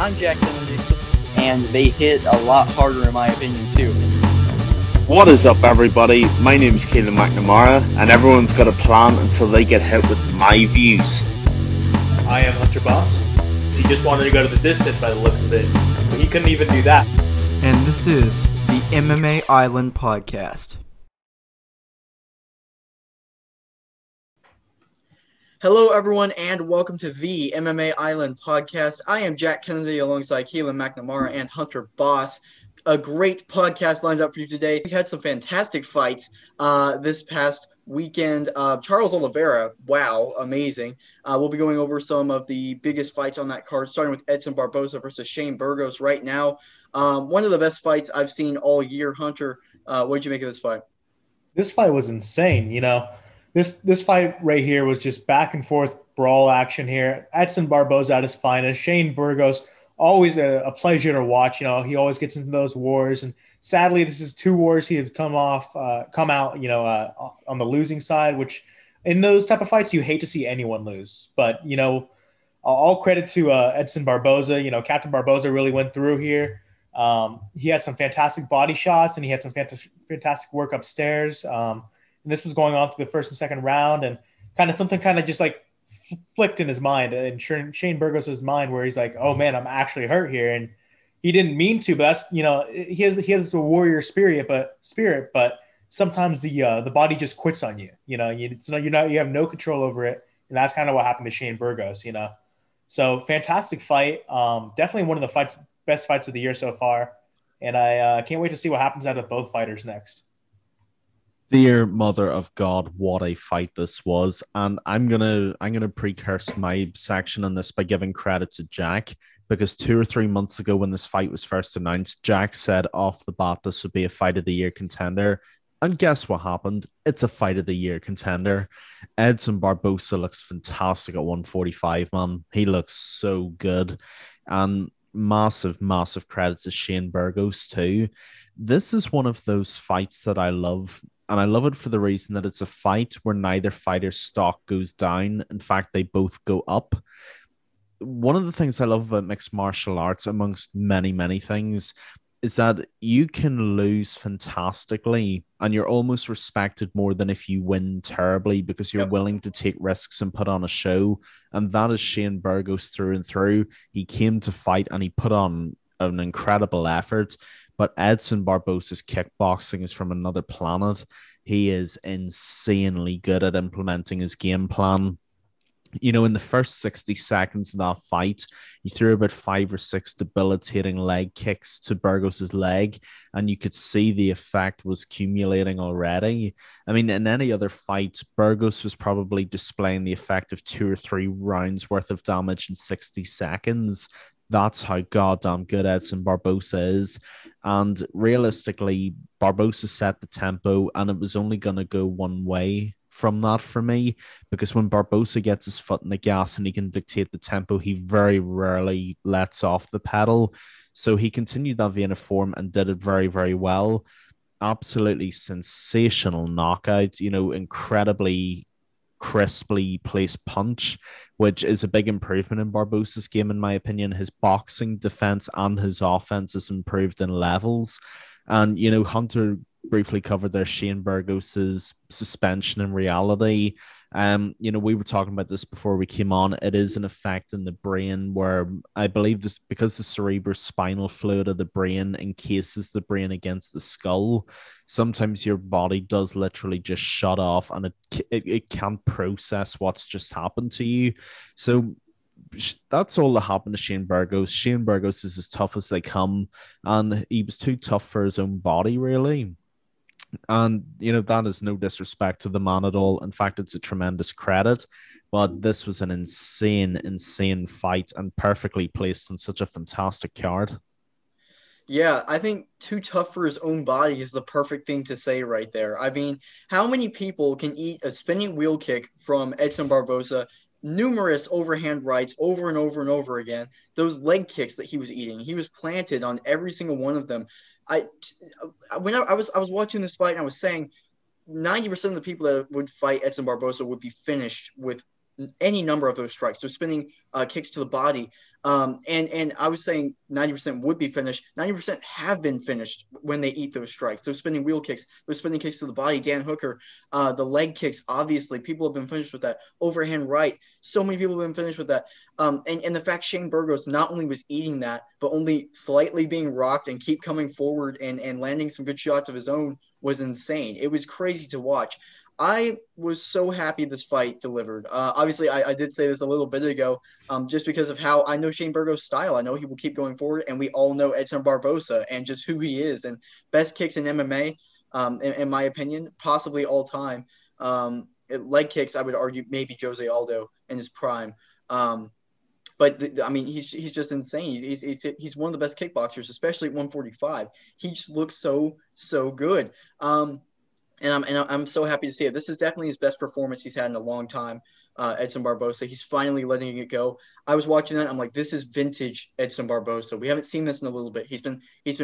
I'm Jack Kennedy, and they hit a lot harder in my opinion too. What is up everybody, my name is Caleb McNamara, and everyone's got a plan until they get hit with my views. I am Hunter Boss. He just wanted to go to the distance by the looks of it, but he couldn't even do that. And this is the MMA Island Podcast. Hello everyone and welcome to the MMA Island Podcast. I am Jack Kennedy alongside Kaylin McNamara and Hunter Boss. A great podcast lined up for you today. We had some fantastic fights this past weekend. Charles Oliveira, wow, amazing. We'll be going over some of the biggest fights on that card, starting with Edson Barboza versus Shane Burgos right now. One of the best fights I've seen all year. Hunter, what did you make of this fight? This fight was insane, you know. This fight right here was just back and forth brawl action here. Edson Barboza at his finest. Shane Burgos, always a pleasure to watch. You know, he always gets into those wars, and sadly, this is two wars he had come out. You know, on the losing side, which in those type of fights you hate to see anyone lose. But you know, all credit to Edson Barboza. You know, Captain Barboza really went through here. He had some fantastic body shots, and he had some fantastic work upstairs. And this was going on through the first and second round, and something just like flicked in his mind, and Shane Burgos' mind, where he's like, oh man, I'm actually hurt here. And he didn't mean to, but that's, you know, he has the warrior spirit, but sometimes the body just quits on you, you know, you have no control over it. And that's kind of what happened to Shane Burgos, you know? So fantastic fight. Definitely one of the best fights of the year so far. And I can't wait to see what happens out of both fighters next. Dear mother of God, what a fight this was. And I'm gonna precurse my section on this by giving credit to Jack, because 2 or 3 months ago when this fight was first announced, Jack said off the bat this would be a fight of the year contender. And guess what happened? It's a fight of the year contender. Edson Barboza looks fantastic at 145, man. He looks so good. And massive credit to Shane Burgos too. This is one of those fights that I love. And I love it for the reason that it's a fight where neither fighter's stock goes down. In fact, they both go up. One of the things I love about mixed martial arts, amongst many, many things, is that you can lose fantastically and you're almost respected more than if you win terribly, because you're willing to take risks and put on a show. And that is Shane Burgos through and through. He came to fight and he put on an incredible effort. But Edson Barboza's kickboxing is from another planet. He is insanely good at implementing his game plan. You know, in the first 60 seconds of that fight, he threw about 5 or 6 debilitating leg kicks to Burgos's leg, and you could see the effect was accumulating already. I mean, in any other fight, Burgos was probably displaying the effect of 2 or 3 rounds worth of damage in 60 seconds. That's how goddamn good Edson Barboza is. And realistically, Barboza set the tempo, and it was only going to go one way from that for me, because when Barboza gets his foot in the gas and he can dictate the tempo, he very rarely lets off the pedal. So he continued that vein of form and did it very, very well. Absolutely sensational knockout, you know, incredibly crisply placed punch, which is a big improvement in Barboza's game, in my opinion. His boxing, defense, and his offense has improved in levels. And, you know, Hunter briefly covered there Shane Burgos's suspension in reality. You know, we were talking about this before we came on. It is an effect in the brain where I believe this, because the cerebrospinal fluid of the brain encases the brain against the skull, sometimes your body does literally just shut off and it can't process what's just happened to you. So that's all that happened to Shane Burgos. Shane Burgos is as tough as they come, and he was too tough for his own body, really. And, you know, that is no disrespect to the man at all. In fact, it's a tremendous credit. But this was an insane fight, and perfectly placed on such a fantastic card. Yeah, I think too tough for his own body is the perfect thing to say right there. I mean, how many people can eat a spinning wheel kick from Edson Barboza? Numerous overhand rights over and over and over again. Those leg kicks that he was eating, he was planted on every single one of them. When I was watching this fight, and I was saying 90% of the people that would fight Edson Barboza would be finished with any number of those strikes. They're spinning kicks to the body. And I was saying 90% would be finished. 90% have been finished when they eat those strikes. They're spinning wheel kicks. They're spinning kicks to the body. Dan Hooker, the leg kicks, obviously. People have been finished with that. Overhand right. So many people have been finished with that. And the fact Shane Burgos not only was eating that, but only slightly being rocked and keep coming forward and landing some good shots of his own was insane. It was crazy to watch. I was so happy this fight delivered. Obviously, I did say this a little bit ago, just because of how I know Shane Burgos' style. I know he will keep going forward, and we all know Edson Barboza and just who he is. And best kicks in MMA, in my opinion, possibly all time. Leg kicks, I would argue, maybe Jose Aldo in his prime. But he's just insane. He's one of the best kickboxers, especially at 145. He just looks so good. And I'm so happy to see it. This is definitely his best performance he's had in a long time, Edson Barboza. He's finally letting it go. I was watching that. I'm like, this is vintage Edson Barboza. We haven't seen this in a little bit. He's been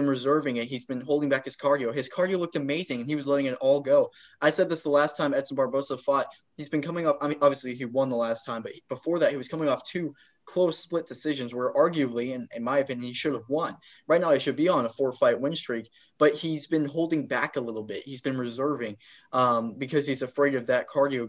reserving it. He's been holding back his cardio. His cardio looked amazing, and he was letting it all go. I said this the last time Edson Barboza fought. He's been coming off – I mean, obviously he won the last time, but before that he was coming off two close split decisions where arguably, in my opinion, he should have won. Right now he should be on a 4-fight win streak, but he's been holding back a little bit. He's been reserving because he's afraid of that cardio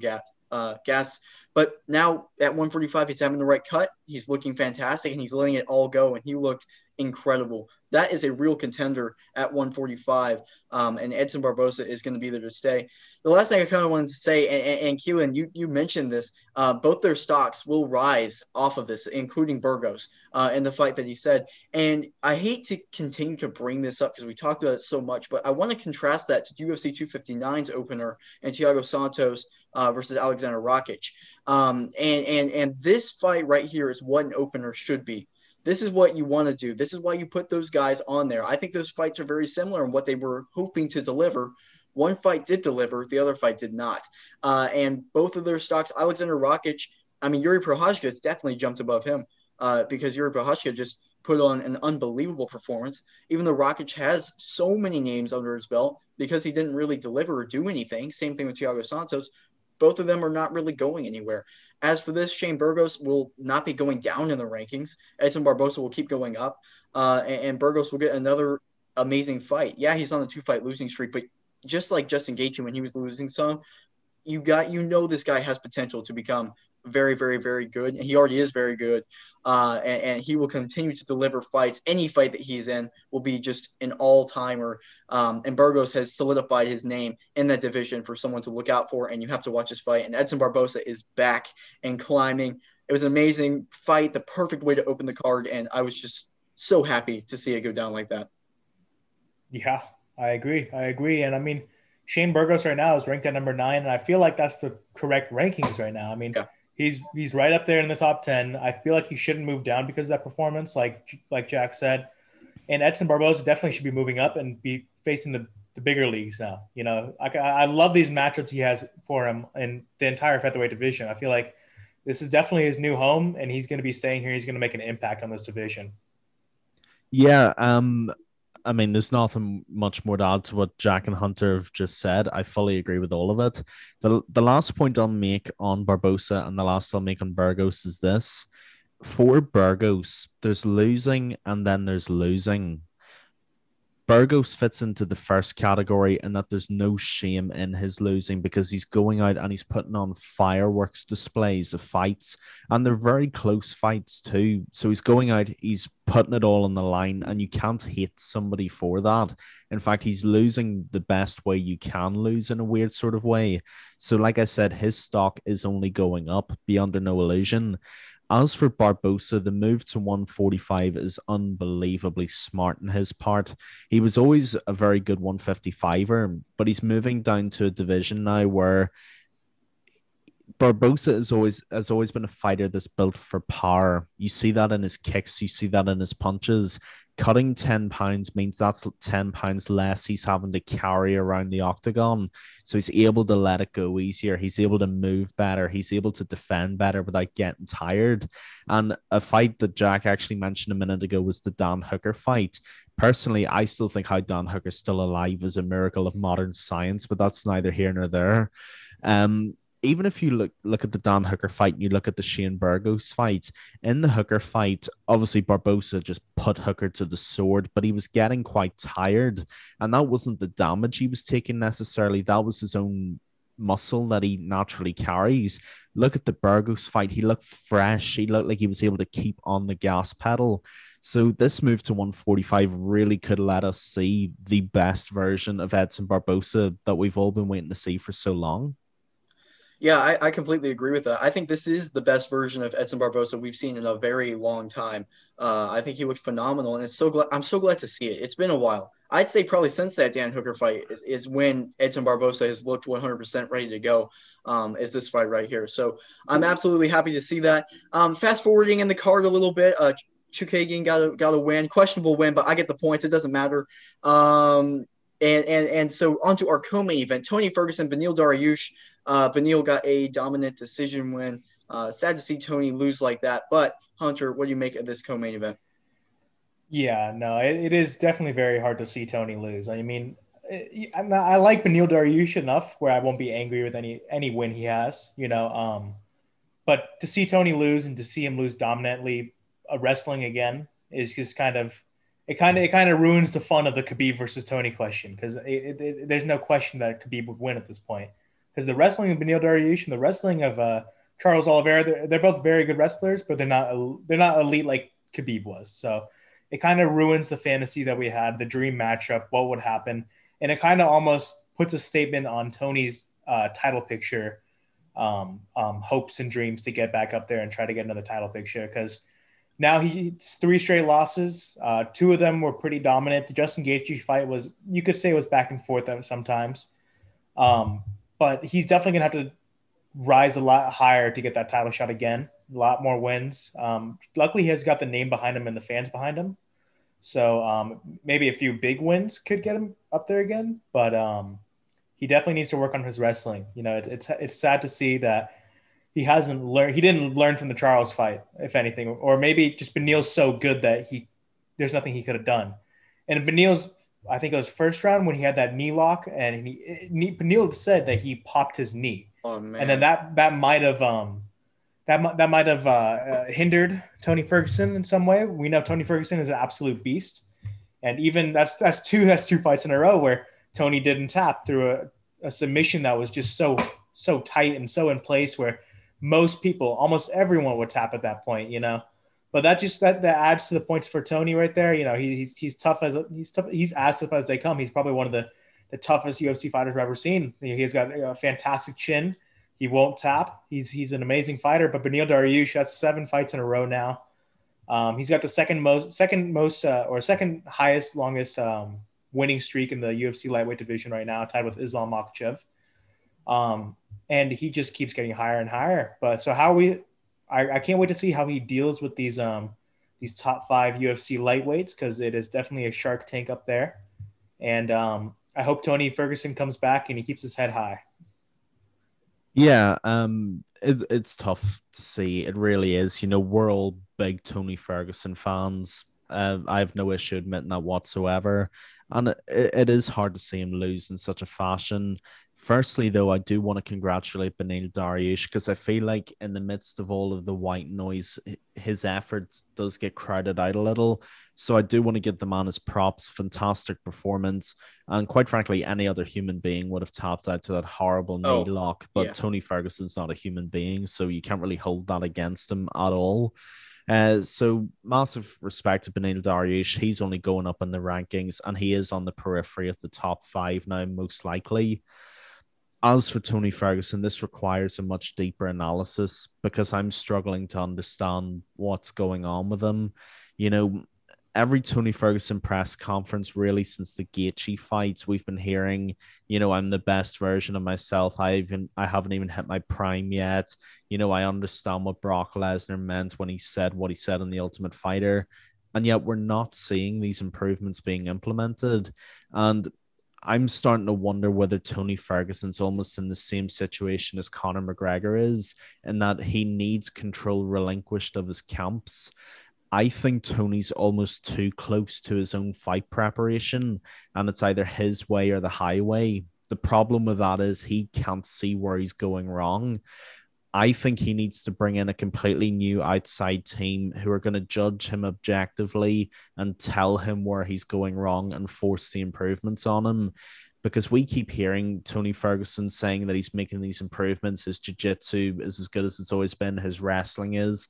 gas. But now at 145, he's having the right cut. He's looking fantastic, and he's letting it all go, and he looked incredible. That is a real contender at 145, and Edson Barboza is going to be there to stay. The last thing I kind of wanted to say, and Keelan, you mentioned this, both their stocks will rise off of this, including Burgos in the fight that he said. And I hate to continue to bring this up because we talked about it so much, but I want to contrast that to UFC 259's opener and Thiago Santos versus Alexander Rakic. And this fight right here is what an opener should be. This is what you want to do. This is why you put those guys on there. I think those fights are very similar in what they were hoping to deliver. One fight did deliver. The other fight did not. And both of their stocks, Alexander Rakic, I mean, Jiří Procházka has definitely jumped above him because Jiří Procházka just put on an unbelievable performance, even though Rakic has so many names under his belt because he didn't really deliver or do anything. Same thing with Thiago Santos. Both of them are not really going anywhere. As for this, Shane Burgos will not be going down in the rankings. Edson Barboza will keep going up, and Burgos will get another amazing fight. Yeah, he's on a 2-fight losing streak, but just like Justin Gaethje when he was losing some, this guy has potential to become very, very, very good, and he already is very good, and he will continue to deliver fights. Any fight that he's in will be just an all-timer, and Burgos has solidified his name in that division for someone to look out for, and you have to watch his fight, and Edson Barboza is back and climbing. It was an amazing fight, the perfect way to open the card, and I was just so happy to see it go down like that. Yeah, I agree, and I mean, Shane Burgos right now is ranked at number 9, and I feel like that's the correct rankings right now. I mean, yeah. He's right up there in the top 10. I feel like he shouldn't move down because of that performance, like Jack said. And Edson Barboza definitely should be moving up and be facing the bigger leagues now. You know, I love these matchups he has for him in the entire featherweight division. I feel like this is definitely his new home, and he's going to be staying here. He's going to make an impact on this division. Yeah, I mean, there's nothing much more to add to what Jack and Hunter have just said. I fully agree with all of it. The last point I'll make on Barboza and the last I'll make on Burgos is this. For Burgos, there's losing and then there's losing. Burgos fits into the first category in that there's no shame in his losing because he's going out and he's putting on fireworks displays of fights, and they're very close fights too. So he's going out, he's putting it all on the line, and you can't hate somebody for that. In fact, he's losing the best way you can lose in a weird sort of way. So like I said, his stock is only going up, be under no illusion. As for Barboza, the move to 145 is unbelievably smart on his part. He was always a very good 155er, but he's moving down to a division now where Barboza has always been a fighter that's built for power. You see that in his kicks. You see that in his punches. Cutting 10 pounds means that's 10 pounds less he's having to carry around the octagon. So he's able to let it go easier. He's able to move better. He's able to defend better without getting tired. And a fight that Jack actually mentioned a minute ago was the Dan Hooker fight. Personally, I still think how Dan Hooker's still alive is a miracle of modern science, but that's neither here nor there. even if you look at the Dan Hooker fight and you look at the Shane Burgos fights, in the Hooker fight, obviously Barboza just put Hooker to the sword, but he was getting quite tired, and that wasn't the damage he was taking necessarily. That was his own muscle that he naturally carries. Look at the Burgos fight. He looked fresh. He looked like he was able to keep on the gas pedal. So this move to 145 really could let us see the best version of Edson Barboza that we've all been waiting to see for so long. Yeah, I completely agree with that. I think this is the best version of Edson Barboza we've seen in a very long time. I think he looked phenomenal, and I'm so glad to see it. It's been a while. I'd say probably since that Dan Hooker fight is when Edson Barboza has looked 100% ready to go, is this fight right here. So I'm absolutely happy to see that. Fast forwarding in the card a little bit, Chukagian got a win, questionable win, but I get the points. It doesn't matter. And so on to our co-main event, Tony Ferguson, Beneil Dariush. Beneil got a dominant decision win. Sad to see Tony lose like that. But, Hunter, what do you make of this co-main event? Yeah, no, it is definitely very hard to see Tony lose. I mean, I like Beneil Dariush enough where I won't be angry with any win he has, you know. But to see Tony lose and to see him lose dominantly wrestling again is just kind of ruins the fun of the Khabib versus Tony question, because there's no question that Khabib would win at this point, because the wrestling of Beneil Dariush and the wrestling of Charles Oliveira, they're both very good wrestlers, but they're not elite like Khabib was. So it kind of ruins the fantasy that we had, the dream matchup, what would happen. And it kind of almost puts a statement on Tony's title picture, hopes and dreams to get back up there and try to get another title picture. Because now he's 3 straight losses. 2 of them were pretty dominant. The Justin Gaethje fight was, you could say, was back and forth sometimes. But he's definitely going to have to rise a lot higher to get that title shot again. A lot more wins. Luckily, he has got the name behind him and the fans behind him. So maybe a few big wins could get him up there again. But he definitely needs to work on his wrestling. You know, it's sad to see that he hasn't learned. He didn't learn from the Charles fight, if anything, or maybe just Beneil's so good that there's nothing he could have done. And Beneil's, I think it was first round when he had that knee lock, and Beneil said that he popped his knee. Oh, man. And then that might have. That might have hindered Tony Ferguson in some way. We know Tony Ferguson is an absolute beast, and even that's two fights in a row where Tony didn't tap through a submission that was just so tight and so in place where most people, almost everyone, would tap at that point, you know. But that adds to the points for Tony right there. You know, he's as tough as they come. He's probably one of the toughest UFC fighters I've ever seen. He's got a fantastic chin. He won't tap. He's an amazing fighter. But Beneil Dariush, that's 7 fights in a row now. He's got the second highest, longest winning streak in the UFC lightweight division right now, tied with Islam Makhachev. And he just keeps getting higher and higher. But so I can't wait to see how he deals with these top 5 UFC lightweights, because it is definitely a shark tank up there. And I hope Tony Ferguson comes back and he keeps his head high. Yeah, it's tough to see. It really is. You know, we're all big Tony Ferguson fans. I have no issue admitting that whatsoever. And it is hard to see him lose in such a fashion. Firstly, though, I do want to congratulate Beneil Dariush, because I feel like in the midst of all of the white noise, his efforts does get crowded out a little. So I do want to give the man his props. Fantastic performance. And quite frankly, any other human being would have tapped out to that horrible knee lock. But yeah, Tony Ferguson's not a human being, so you can't really hold that against him at all. So massive respect to Beneil Dariush. He's only going up in the rankings, and he is on the periphery of the top 5 now, most likely. As for Tony Ferguson, this requires a much deeper analysis, because I'm struggling to understand what's going on with him. You know, every Tony Ferguson press conference, really, since the Gaethje fights, we've been hearing, you know, I'm the best version of myself. I haven't even hit my prime yet. You know, I understand what Brock Lesnar meant when he said what he said in The Ultimate Fighter. And yet we're not seeing these improvements being implemented. And I'm starting to wonder whether Tony Ferguson's almost in the same situation as Conor McGregor is, in that he needs control relinquished of his camps. I think Tony's almost too close to his own fight preparation, and it's either his way or the highway. The problem with that is he can't see where he's going wrong. I think he needs to bring in a completely new outside team who are going to judge him objectively and tell him where he's going wrong and force the improvements on him. Because we keep hearing Tony Ferguson saying that he's making these improvements. His jiu-jitsu is as good as it's always been. His wrestling is.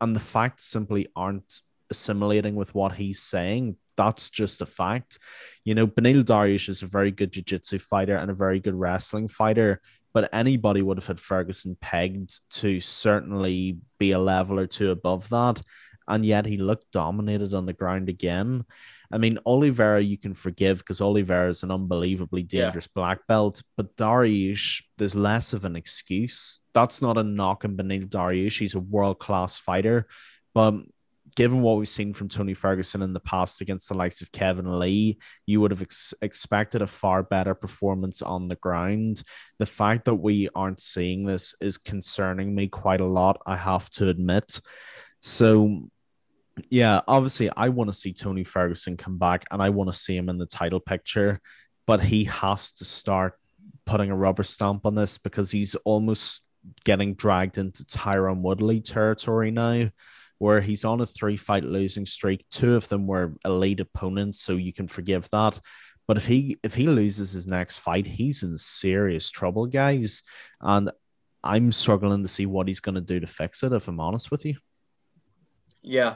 And the facts simply aren't assimilating with what he's saying. That's just a fact. You know, Beneil Dariush is a very good jiu-jitsu fighter and a very good wrestling fighter. But anybody would have had Ferguson pegged to certainly be a level or two above that. And yet he looked dominated on the ground again. I mean, Oliveira you can forgive because Oliveira is an unbelievably dangerous black belt. But Dariush, there's less of an excuse. That's not a knock on Beneil Dariush. He's a world-class fighter. But given what we've seen from Tony Ferguson in the past against the likes of Kevin Lee, you would have expected a far better performance on the ground. The fact that we aren't seeing this is concerning me quite a lot, I have to admit. So, yeah, obviously I want to see Tony Ferguson come back and I want to see him in the title picture, but he has to start putting a rubber stamp on this because he's almost getting dragged into Tyron Woodley territory now, where he's on a 3-fight losing streak. 2 of them were elite opponents, so you can forgive that. But if he loses his next fight, he's in serious trouble, guys. And I'm struggling to see what he's going to do to fix it, if I'm honest with you. Yeah,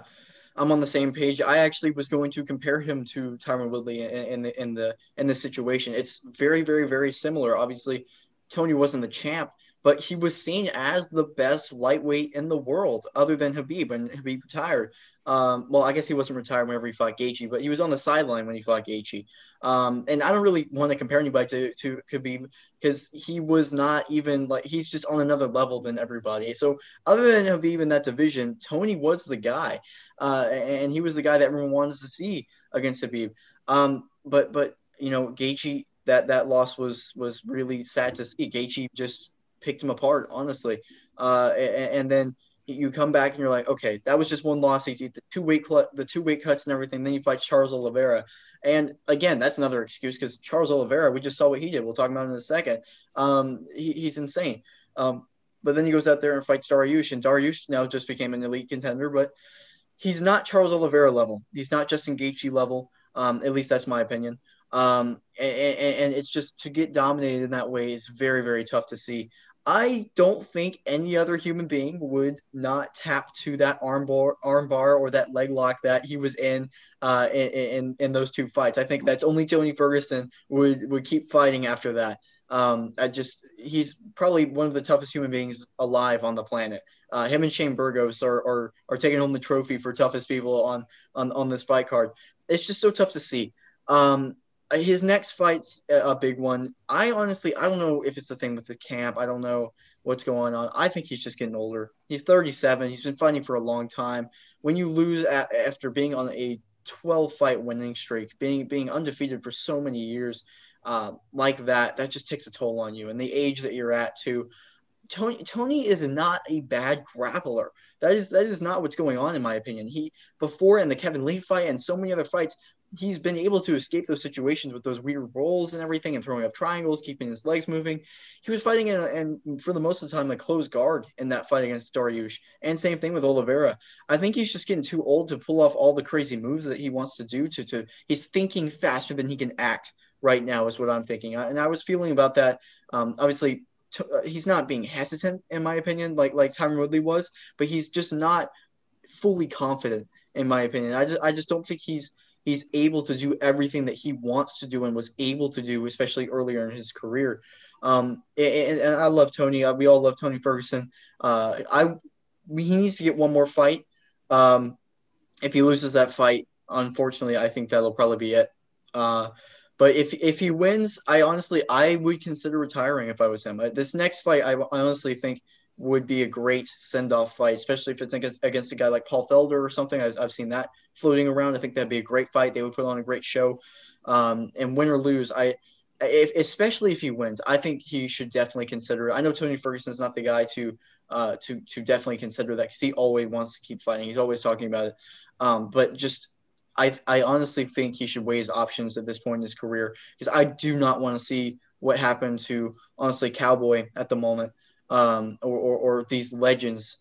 I'm on the same page. I actually was going to compare him to Tyron Woodley in the situation. It's very, very, very similar. Obviously, Tony wasn't the champ, but he was seen as the best lightweight in the world, other than Khabib, and Khabib retired. Well, I guess he wasn't retired whenever he fought Gaethje, but he was on the sideline when he fought Gaethje. And I don't really want to compare anybody to Khabib because he was not even like, he's just on another level than everybody. So other than Khabib in that division, Tony was the guy. And he was the guy that everyone wanted to see against Khabib. But you know, Gaethje, that loss was really sad to see. Gaethje just picked him apart, honestly. And then you come back and you're like, okay, that was just one loss. He did the two weight cuts and everything. Then you fight Charles Oliveira. And again, that's another excuse because Charles Oliveira, we just saw what he did. We'll talk about it in a second. He's insane. But then he goes out there and fights Dariush, and Dariush now just became an elite contender, but he's not Charles Oliveira level. He's not Justin Gaethje level. At least that's my opinion. And it's just to get dominated in that way is very, very tough to see. I don't think any other human being would not tap to that arm bar or that leg lock that he was in those two fights. I think that's only Tony Ferguson would keep fighting after that. He's probably one of the toughest human beings alive on the planet. Him and Shane Burgos are taking home the trophy for toughest people on this fight card. It's just so tough to see. His next fight's a big one. I don't know if it's the thing with the camp. I don't know what's going on. I think he's just getting older. He's 37. He's been fighting for a long time. When you lose after being on a 12-fight winning streak, being undefeated for so many years like that just takes a toll on you. And the age that you're at, too. Tony is not a bad grappler. That is not what's going on, in my opinion. He, before in the Kevin Lee fight and so many other fights, he's been able to escape those situations with those weird rolls and everything and throwing up triangles, keeping his legs moving. He was fighting and for the most of the time, a closed guard in that fight against Dariush. And same thing with Oliveira. I think he's just getting too old to pull off all the crazy moves that he wants to do. He's thinking faster than he can act right now is what I'm thinking. And I was feeling about that. Obviously, he's not being hesitant, in my opinion, like Tyron Woodley was, but he's just not fully confident, in my opinion. I just don't think he's able to do everything that he wants to do and was able to do, especially earlier in his career. And I love Tony. We all love Tony Ferguson. He needs to get one more fight. If he loses that fight, unfortunately, I think that'll probably be it. But if he wins, I would consider retiring if I was him. This next fight, I honestly think would be a great send-off fight, especially if it's against a guy like Paul Felder or something. I've seen that floating around. I think that'd be a great fight. They would put on a great show. And win or lose, especially if he wins, I think he should definitely consider it. I know Tony Ferguson's not the guy to definitely consider that because he always wants to keep fighting. He's always talking about it. I honestly think he should weigh his options at this point in his career because I do not want to see what happened to, honestly, Cowboy at the moment, or these legends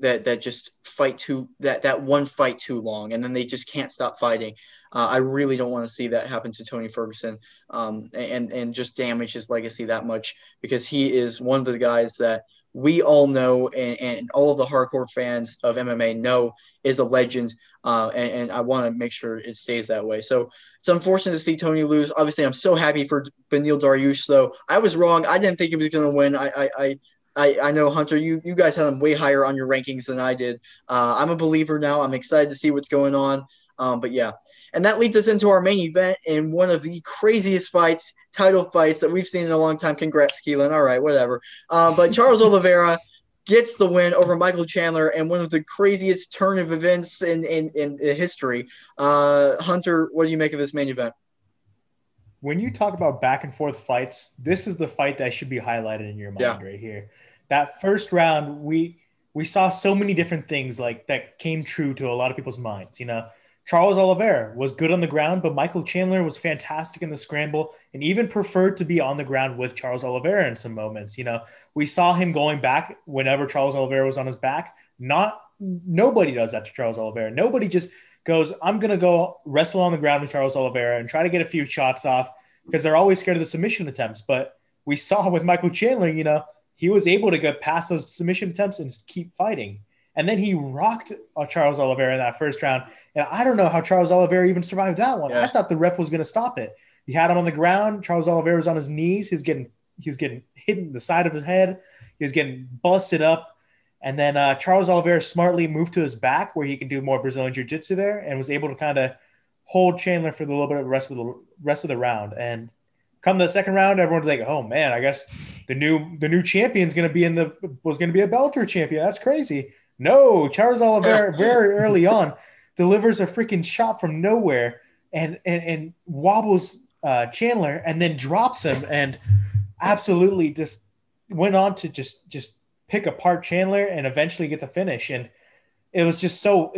that just fight that one fight too long, and then they just can't stop fighting. I really don't want to see that happen to Tony Ferguson, and just damage his legacy that much, because he is one of the guys that we all know, and all of the hardcore fans of MMA know, is a legend. And I want to make sure it stays that way. So it's unfortunate to see Tony lose. Obviously, I'm so happy for Beneil Dariush, though. I was wrong. I didn't think he was going to win. I know, Hunter, you guys had him way higher on your rankings than I did. I'm a believer now. I'm excited to see what's going on. But yeah, and that leads us into our main event, and one of the craziest fights, title fights, that we've seen in a long time. Congrats, Keelan. All right, whatever. But Charles Oliveira gets the win over Michael Chandler, and one of the craziest turn of events in history. Hunter, what do you make of this main event? When you talk about back and forth fights, this is the fight that should be highlighted in your mind right here. That first round, we saw so many different things like that came true to a lot of people's minds, you know. Charles Oliveira was good on the ground, but Michael Chandler was fantastic in the scramble and even preferred to be on the ground with Charles Oliveira in some moments. You know, we saw him going back whenever Charles Oliveira was on his back. Nobody does that to Charles Oliveira. Nobody just goes, I'm going to go wrestle on the ground with Charles Oliveira and try to get a few shots off, because they're always scared of the submission attempts. But we saw with Michael Chandler, you know, he was able to get past those submission attempts and keep fighting. And then he rocked Charles Oliveira in that first round. And I don't know how Charles Oliveira even survived that one. Yeah. I thought the ref was going to stop it. He had him on the ground. Charles Oliveira was on his knees. He was getting hit in the side of his head. He was getting busted up. And then Charles Oliveira smartly moved to his back, where he can do more Brazilian jiu-jitsu there, and was able to kind of hold Chandler for the little bit of the rest of the round. And come the second round, everyone's like, "Oh man, I guess the new champion's going to be was going to be a Bellator champion. That's crazy." No, Charles Oliveira very early on delivers a freaking shot from nowhere and wobbles Chandler, and then drops him, and absolutely just went on to just pick apart Chandler and eventually get the finish. And it was just so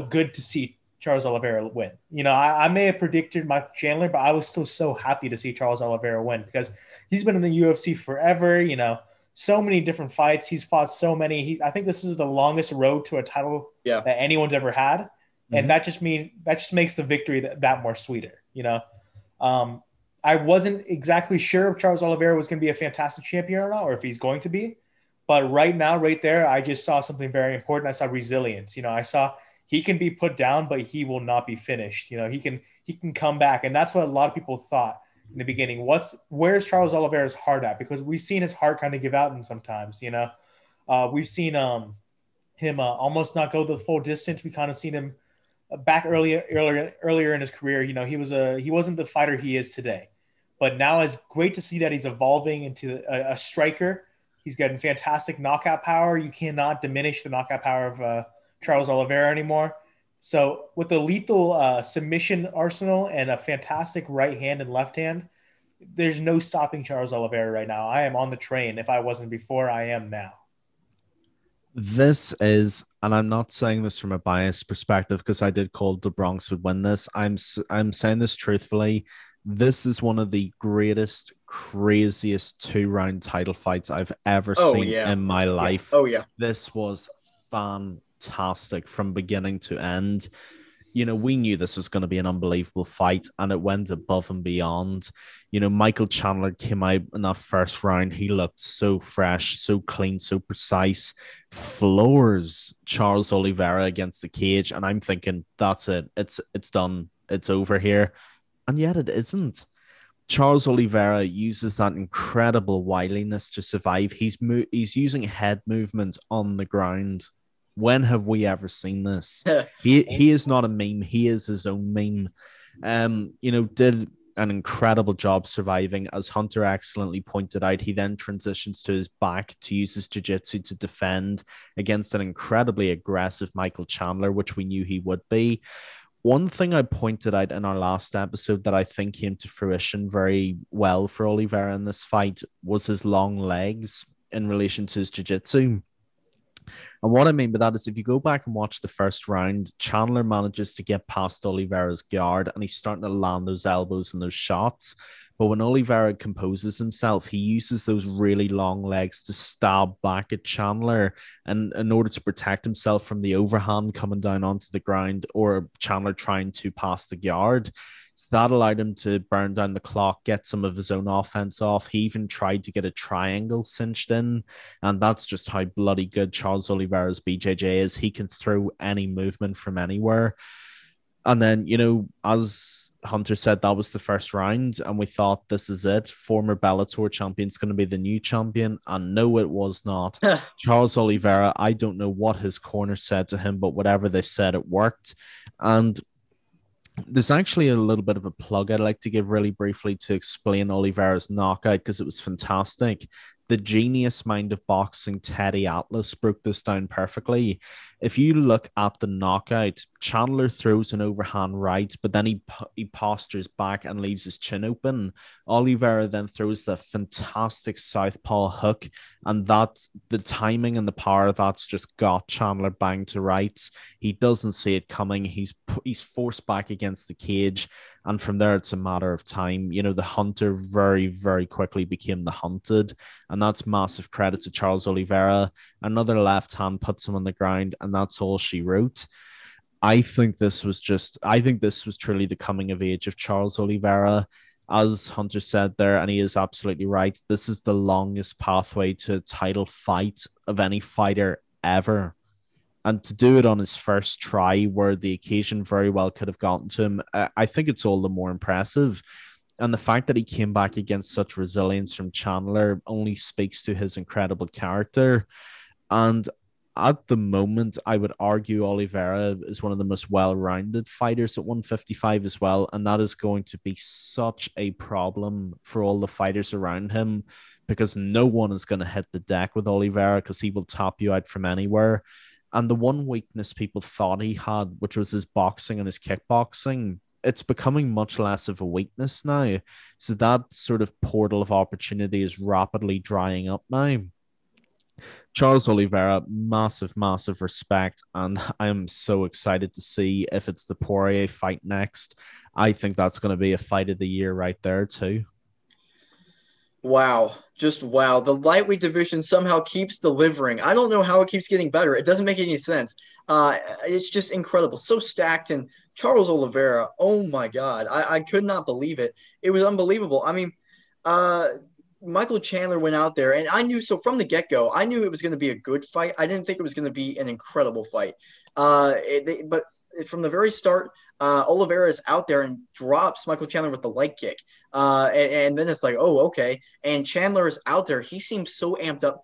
good to see Charles Oliveira win. You know, I may have predicted Michael Chandler, but I was still so happy to see Charles Oliveira win, because he's been in the UFC forever, you know. So many different fights. He's fought so many. I think this is the longest road to a title that anyone's ever had. Mm-hmm. And that just makes the victory that more sweeter, you know? I wasn't exactly sure if Charles Oliveira was going to be a fantastic champion or not, or if he's going to be, but right now, right there, I just saw something very important. I saw resilience. You know, I saw he can be put down, but he will not be finished. You know, he can come back. And that's what a lot of people thought in the beginning. Where's Charles Oliveira's heart at? Because we've seen his heart kind of give out, and sometimes, you know, we've seen him almost not go the full distance. We kind of seen him back earlier in his career. You know, he wasn't the fighter he is today, but now it's great to see that he's evolving into a striker. He's getting fantastic knockout power. You cannot diminish the knockout power of Charles Oliveira anymore. So with the lethal submission arsenal and a fantastic right hand and left hand, there's no stopping Charles Oliveira right now. I am on the train. If I wasn't before, I am now. This is, and I'm not saying this from a biased perspective, because I did call the Bronx would win this. I'm saying this truthfully. This is one of the greatest, craziest two-round title fights I've ever seen in my life. Yeah. Oh, yeah. This was fun. Fantastic from beginning to end. You know, we knew this was going to be an unbelievable fight, and it went above and beyond. You know, Michael Chandler came out in that first round. He looked so fresh, so clean, so precise. Floors Charles Oliveira against the cage, and I'm thinking, that's it. It's done. It's over here. And yet it isn't. Charles Oliveira uses that incredible wiliness to survive. He's using head movement on the ground. When have we ever seen this? He is not a meme. He is his own meme. You know, did an incredible job surviving. As Hunter excellently pointed out, he then transitions to his back to use his jiu-jitsu to defend against an incredibly aggressive Michael Chandler, which we knew he would be. One thing I pointed out in our last episode that I think came to fruition very well for Oliveira in this fight was his long legs in relation to his jiu-jitsu. And what I mean by that is if you go back and watch the first round, Chandler manages to get past Oliveira's guard and he's starting to land those elbows and those shots. But when Oliveira composes himself, he uses those really long legs to stab back at Chandler, and in order to protect himself from the overhand coming down onto the ground or Chandler trying to pass the guard. So that allowed him to burn down the clock, get some of his own offense off. He even tried to get a triangle cinched in, and that's just how bloody good Charles Oliveira's BJJ is. He can throw any movement from anywhere. And then, you know, as Hunter said, that was the first round, and we thought, this is it. Former Bellator champion's going to be the new champion, and no, it was not. Charles Oliveira, I don't know what his corner said to him, but whatever they said, it worked. And there's actually a little bit of a plug I'd like to give really briefly to explain Oliveira's knockout, because it was fantastic. The genius mind of boxing, Teddy Atlas, broke this down perfectly. If you look at the knockout, Chandler throws an overhand right, but then he postures back and leaves his chin open. Oliveira then throws the fantastic southpaw hook, and that's the timing and the power that's just got Chandler banged to rights. He doesn't see it coming. He's forced back against the cage, and from there, it's a matter of time. You know, the hunter very, very quickly became the hunted, and that's massive credit to Charles Oliveira. Another left hand puts him on the ground, and that's all she wrote. I think this was truly the coming of age of Charles Oliveira. As Hunter said there, and he is absolutely right, this is the longest pathway to a title fight of any fighter ever. And to do it on his first try, where the occasion very well could have gotten to him, I think it's all the more impressive. And the fact that he came back against such resilience from Chandler only speaks to his incredible character. And at the moment, I would argue Oliveira is one of the most well-rounded fighters at 155 as well. And that is going to be such a problem for all the fighters around him, because no one is going to hit the deck with Oliveira, because he will top you out from anywhere. And the one weakness people thought he had, which was his boxing and his kickboxing, it's becoming much less of a weakness now. So that sort of portal of opportunity is rapidly drying up now. Charles Oliveira, massive, massive respect. And I am so excited to see if it's the Poirier fight next. I think that's going to be a fight of the year right there too. Wow. Just wow. The lightweight division somehow keeps delivering. I don't know how it keeps getting better. It doesn't make any sense. It's just incredible. So stacked. And Charles Oliveira, oh my God. I could not believe it. It was unbelievable. I mean, Michael Chandler went out there, and I knew, so from the get-go, I knew it was going to be a good fight. I didn't think it was going to be an incredible fight. But from the very start, Oliveira is out there and drops Michael Chandler with the leg kick. And then it's like, oh, okay. And Chandler is out there. He seems so amped up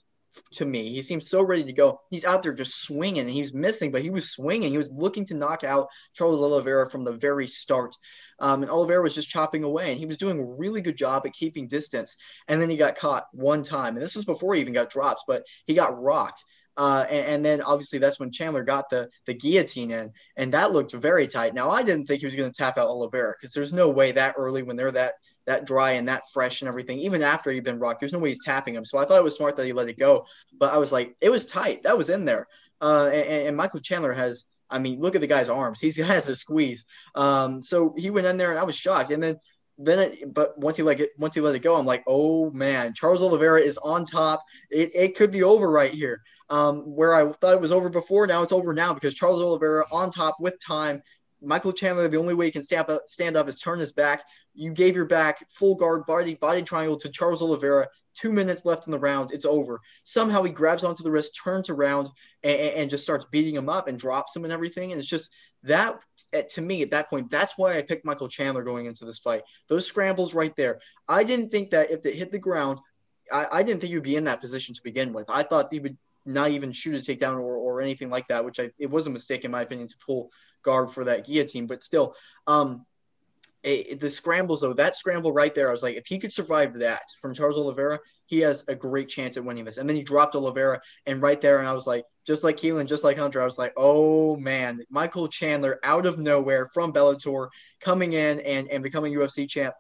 to me. He seems so ready to go. He's out there just swinging, and he was missing, but he was swinging. He was looking to knock out Charles Oliveira from the very start. And Oliveira was just chopping away, and he was doing a really good job at keeping distance. And then he got caught one time. And this was before he even got dropped, but he got rocked. And then obviously that's when Chandler got the guillotine in, and that looked very tight. Now, I didn't think he was going to tap out Oliveira, because there's no way that early, when they're that dry and that fresh and everything, even after he'd been rocked, there's no way he's tapping him. So I thought it was smart that he let it go, but I was like, it was tight. That was in there. And Michael Chandler has, I mean, look at the guy's arms. He has a squeeze. So he went in there, and I was shocked. And but once he let it go, I'm like, oh man, Charles Oliveira is on top. It could be over right here. Where I thought it was over before, now it's over now, because Charles Oliveira on top with time. Michael Chandler, the only way he can stand up is turn his back. You gave your back, full guard, body triangle to Charles Oliveira. 2 minutes left in the round. It's over. Somehow he grabs onto the wrist, turns around, and just starts beating him up and drops him and everything. And it's just that, to me, at that point, that's why I picked Michael Chandler going into this fight. Those scrambles right there. I didn't think that if it hit the ground, I didn't think he would be in that position to begin with. I thought he would not even shoot a takedown or anything like that, which it was a mistake, in my opinion, to pull guard for that guillotine. But still, the scrambles, though, that scramble right there, I was like, if he could survive that from Charles Oliveira, he has a great chance at winning this. And then he dropped Oliveira, and right there, and I was like, just like Keelan, just like Hunter, I was like, oh man, Michael Chandler out of nowhere from Bellator coming in and becoming UFC champ.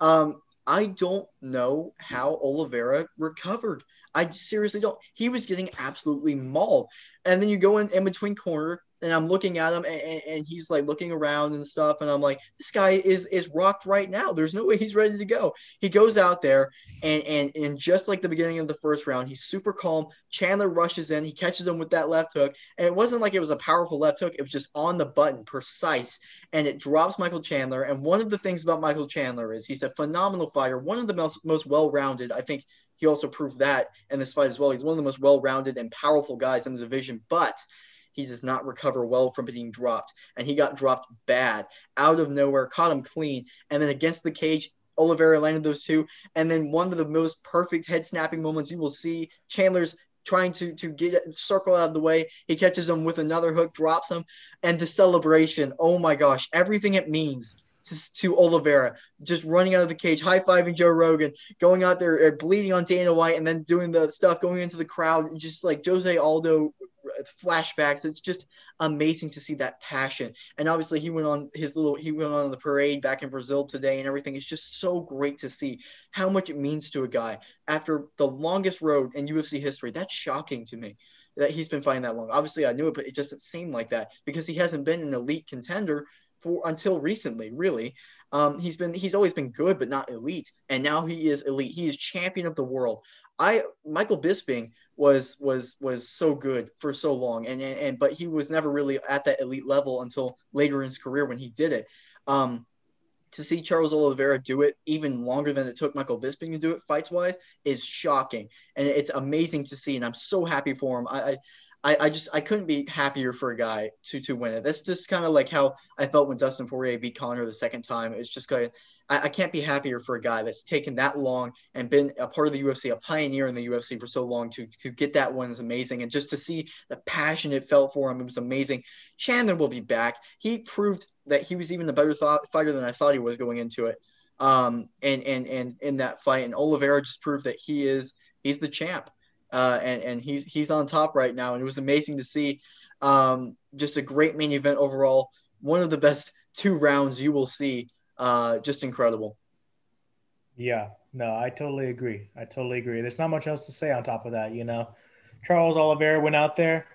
I don't know how Oliveira recovered. I seriously don't. He was getting absolutely mauled. And then you go in between corner, and I'm looking at him, and he's like looking around and stuff. And I'm like, this guy is rocked right now. There's no way he's ready to go. He goes out there, and just like the beginning of the first round, he's super calm. Chandler rushes in. He catches him with that left hook. And it wasn't like it was a powerful left hook. It was just on the button, precise. And it drops Michael Chandler. And one of the things about Michael Chandler is he's a phenomenal fighter. One of the most well-rounded, I think. He also proved that in this fight as well. He's one of the most well-rounded and powerful guys in the division, but he does not recover well from being dropped. And he got dropped bad out of nowhere, caught him clean. And then against the cage, Oliveira landed those two. And then one of the most perfect head-snapping moments you will see, Chandler's trying to get circle out of the way. He catches him with another hook, drops him. And the celebration, oh my gosh, everything it means to Oliveira, just running out of the cage, high-fiving Joe Rogan, going out there, bleeding on Dana White, and then doing the stuff, going into the crowd, just like Jose Aldo flashbacks. It's just amazing to see that passion. And obviously he went on the parade back in Brazil today and everything. It's just so great to see how much it means to a guy after the longest road in UFC history. That's shocking to me that he's been fighting that long. Obviously I knew it, but it just doesn't seem like that because he hasn't been an elite contender until recently, really. He's always been good, but not elite. And now he is elite. He is champion of the world. Michael Bisping was so good for so long. But he was never really at that elite level until later in his career when he did it. To see Charles Oliveira do it even longer than it took Michael Bisping to do it fights-wise is shocking. And it's amazing to see. And I'm so happy for him. I couldn't be happier for a guy to win it. That's just kind of like how I felt when Dustin Poirier beat Conor the second time. It's just kind of, I can't be happier for a guy that's taken that long and been a part of the UFC, a pioneer in the UFC for so long to get that one is amazing. And just to see the passion it felt for him, it was amazing. Chandler will be back. He proved that he was even a better fighter than I thought he was going into it. And in that fight, and Oliveira just proved that he's the champ. And he's on top right now. And it was amazing to see, just a great main event overall. One of the best two rounds you will see, just incredible. Yeah, no, I totally agree. There's not much else to say on top of that. You know, Charles Oliveira went out there,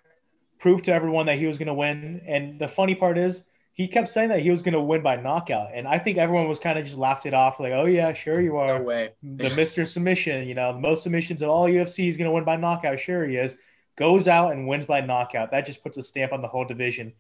proved to everyone that he was going to win. And the funny part is he kept saying that he was going to win by knockout. And I think everyone was kind of just laughed it off. Like, oh yeah, sure you are. No way. The Mr. Submission, you know, most submissions in all UFC is going to win by knockout. Sure he is. Goes out and wins by knockout. That just puts a stamp on the whole division.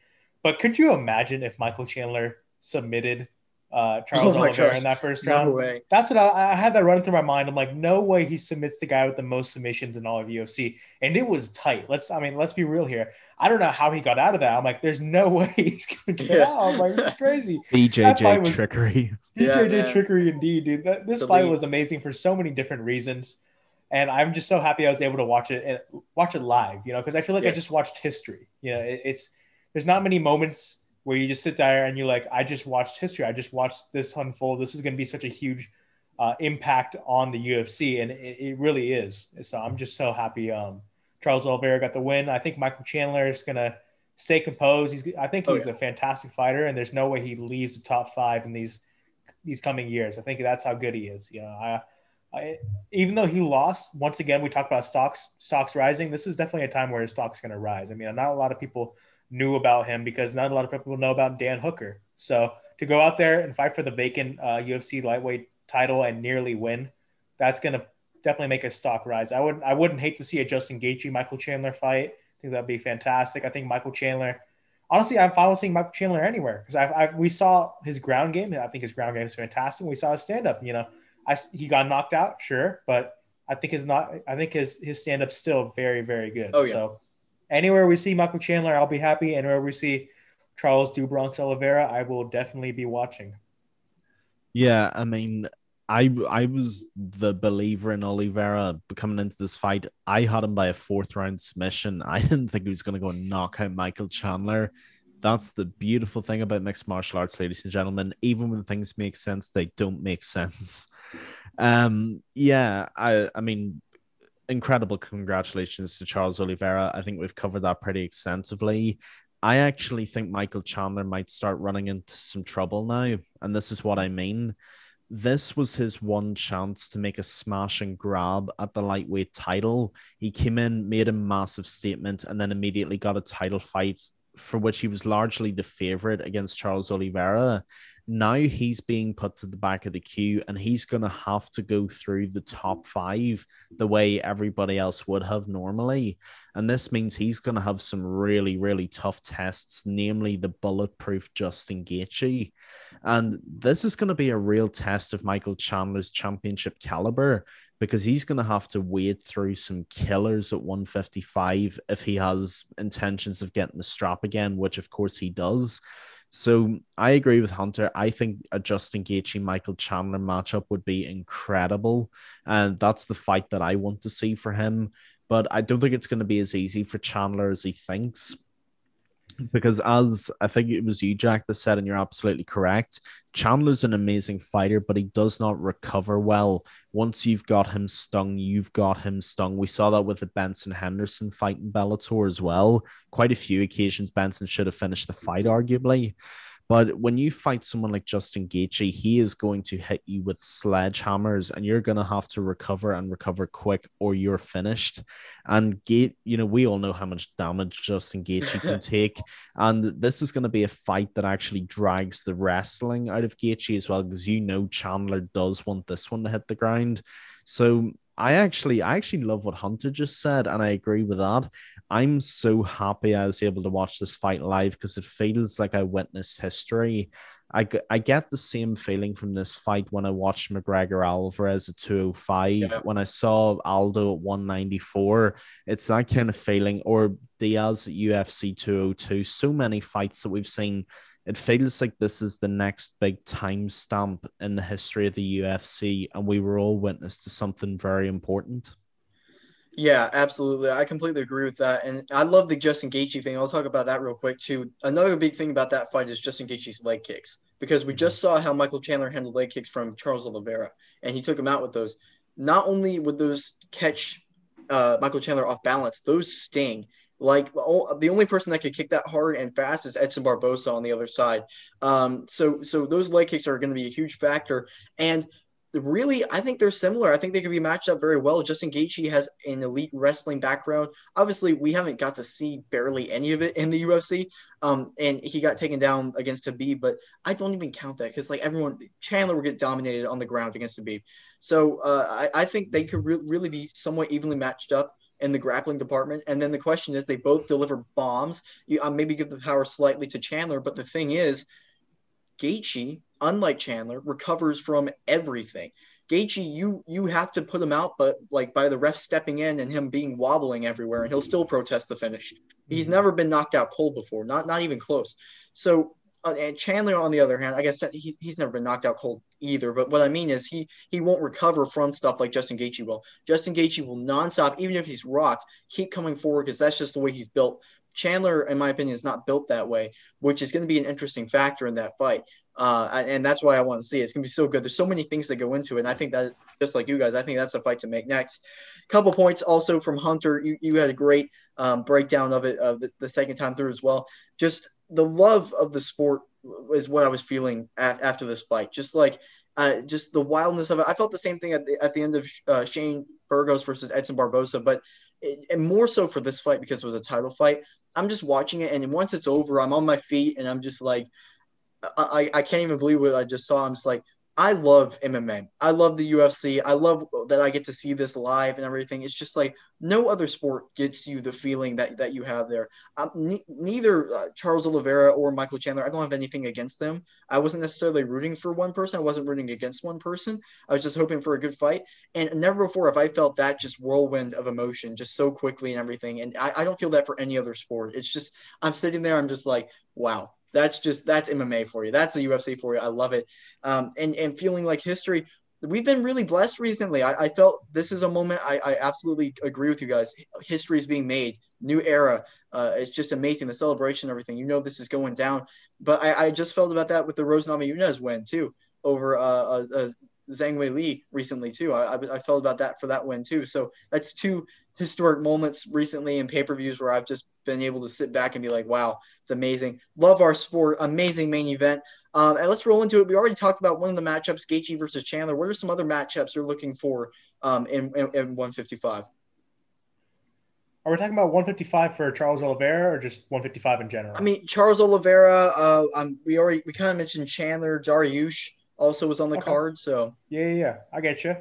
But could you imagine if Michael Chandler submitted Charles Oliveira in that first round? No way. That's what I had that running through my mind. I'm like, no way he submits the guy with the most submissions in all of UFC. And it was tight. Let's be real here. I don't know how he got out of that. I'm like, there's no way he's gonna get out. I'm like, this is crazy. BJJ trickery. BJJ trickery indeed, dude. This fight was amazing for so many different reasons, and I'm just so happy I was able to watch it live. You know, because I feel like I just watched history. You know, there's not many moments where you just sit there and you're like, I just watched history. I just watched this unfold. This is going to be such a huge impact on the UFC, and it really is. So I'm just so happy. Charles Oliveira got the win. I think Michael Chandler is going to stay composed. I think he's a fantastic fighter, and there's no way he leaves the top five in these coming years. I think that's how good he is. You know, even though he lost, once again, we talk about stocks rising. This is definitely a time where his stock's going to rise. I mean, not a lot of people knew about him because not a lot of people know about Dan Hooker. So to go out there and fight for the vacant UFC lightweight title and nearly win, that's going to definitely make his stock rise. I wouldn't hate to see a Justin Gaethje, Michael Chandler fight. I think that'd be fantastic. I think Michael Chandler, honestly, I'm fine with seeing Michael Chandler anywhere. Cause we saw his ground game. And I think his ground game is fantastic. We saw his stand-up, you know, he got knocked out. Sure. But I think his stand-up's still very, very good. Oh, yeah. So anywhere we see Michael Chandler, I'll be happy. Anywhere we see Charles "Do Bronx" Oliveira, I will definitely be watching. Yeah. I mean, I was the believer in Oliveira coming into this fight. I had him by a fourth round submission. I didn't think he was going to go and knock out Michael Chandler. That's the beautiful thing about mixed martial arts, ladies and gentlemen. Even when things make sense, they don't make sense. I mean, incredible congratulations to Charles Oliveira. I think we've covered that pretty extensively. I actually think Michael Chandler might start running into some trouble now. And this is what I mean. This was his one chance to make a smash and grab at the lightweight title. He came in, made a massive statement, and then immediately got a title fight for which he was largely the favorite against Charles Oliveira. Now he's being put to the back of the queue, and he's going to have to go through the top five the way everybody else would have normally. And this means he's going to have some really, really tough tests, namely the bulletproof Justin Gaethje. And this is going to be a real test of Michael Chandler's championship caliber, because he's going to have to wade through some killers at 155 if he has intentions of getting the strap again, which of course he does. So I agree with Hunter. I think a Justin Gaethje-Michael Chandler matchup would be incredible. And that's the fight that I want to see for him. But I don't think it's going to be as easy for Chandler as he thinks. Because as I think it was you, Jack, that said, and you're absolutely correct, Chandler's an amazing fighter, but he does not recover well. Once you've got him stung, you've got him stung. We saw that with the Benson Henderson fight in Bellator as well. Quite a few occasions Benson should have finished the fight, arguably. But when you fight someone like Justin Gaethje, he is going to hit you with sledgehammers, and you're going to have to recover and recover quick, or you're finished. And we all know how much damage Justin Gaethje can take, and this is going to be a fight that actually drags the wrestling out of Gaethje as well, because Chandler does want this one to hit the ground. So I actually love what Hunter just said, and I agree with that. I'm so happy I was able to watch this fight live, because it feels like I witnessed history. I get the same feeling from this fight when I watched McGregor Alvarez at 205, when I saw Aldo at 194. It's that kind of feeling, or Diaz at UFC 202. So many fights that we've seen. It feels like this is the next big timestamp in the history of the UFC, and we were all witness to something very important. Yeah, absolutely. I completely agree with that. And I love the Justin Gaethje thing. I'll talk about that real quick, too. Another big thing about that fight is Justin Gaethje's leg kicks, because we just saw how Michael Chandler handled leg kicks from Charles Oliveira, and he took him out with those. Not only would those catch Michael Chandler off balance, those sting. Like, the only person that could kick that hard and fast is Edson Barboza on the other side. So those leg kicks are going to be a huge factor. And really, I think they're similar. I think they could be matched up very well. Justin Gaethje has an elite wrestling background. Obviously, we haven't got to see barely any of it in the UFC. And he got taken down against Khabib, but I don't even count that, because Chandler would get dominated on the ground against Khabib. So I think they could really be somewhat evenly matched up in the grappling department. And then the question is, they both deliver bombs. You maybe give the power slightly to Chandler, but the thing is, Gaethje, unlike Chandler, recovers from everything. Gaethje, you have to put him out, but by the ref stepping in and him being wobbling everywhere, and he'll still protest the finish. He's never been knocked out cold before, not even close. So and Chandler, on the other hand, I guess he's never been knocked out cold either. But what I mean is he won't recover from stuff like Justin Gaethje will. Justin Gaethje will nonstop, even if he's rocked, keep coming forward, because that's just the way he's built. Chandler, in my opinion, is not built that way, which is going to be an interesting factor in that fight. And that's why I want to see it. It's going to be so good. There's so many things that go into it. And I think that, just like you guys, I think that's a fight to make next. Couple points also from Hunter. You had a great breakdown of it the second time through as well. Just the love of the sport is what I was feeling after this fight. Just just the wildness of it. I felt the same thing at the end of Shane Burgos versus Edson Barboza, but and more so for this fight because it was a title fight. I'm just watching it, and once it's over, I'm on my feet, and I'm just like, I can't even believe what I just saw. I'm just like, I love MMA. I love the UFC. I love that I get to see this live and everything. It's just like no other sport gets you the feeling that you have there. Neither Charles Oliveira or Michael Chandler, I don't have anything against them. I wasn't necessarily rooting for one person. I wasn't rooting against one person. I was just hoping for a good fight. And never before have I felt that just whirlwind of emotion just so quickly and everything. And I don't feel that for any other sport. It's just, I'm sitting there, I'm just like, wow. That's MMA for you. That's the UFC for you. I love it. And feeling like history, we've been really blessed recently. I felt this is a moment. I absolutely agree with you guys. History is being made. New era. It's just amazing. The celebration, everything, this is going down, but I just felt about that with the Rose Namajunas win too, over Zhang Wei Li recently too. I felt about that for that win too. So that's two historic moments recently in pay-per-views where I've just been able to sit back and be like, wow, it's amazing. Love our sport. Amazing main event. And let's roll into it. We already talked about one of the matchups, Gaethje versus Chandler. What are some other matchups you're looking for in 155? Are we talking about 155 for Charles Oliveira or just 155 in general? I mean, Charles Oliveira, we kind of mentioned Chandler. Dariush also was on the card, so. Yeah, I get you.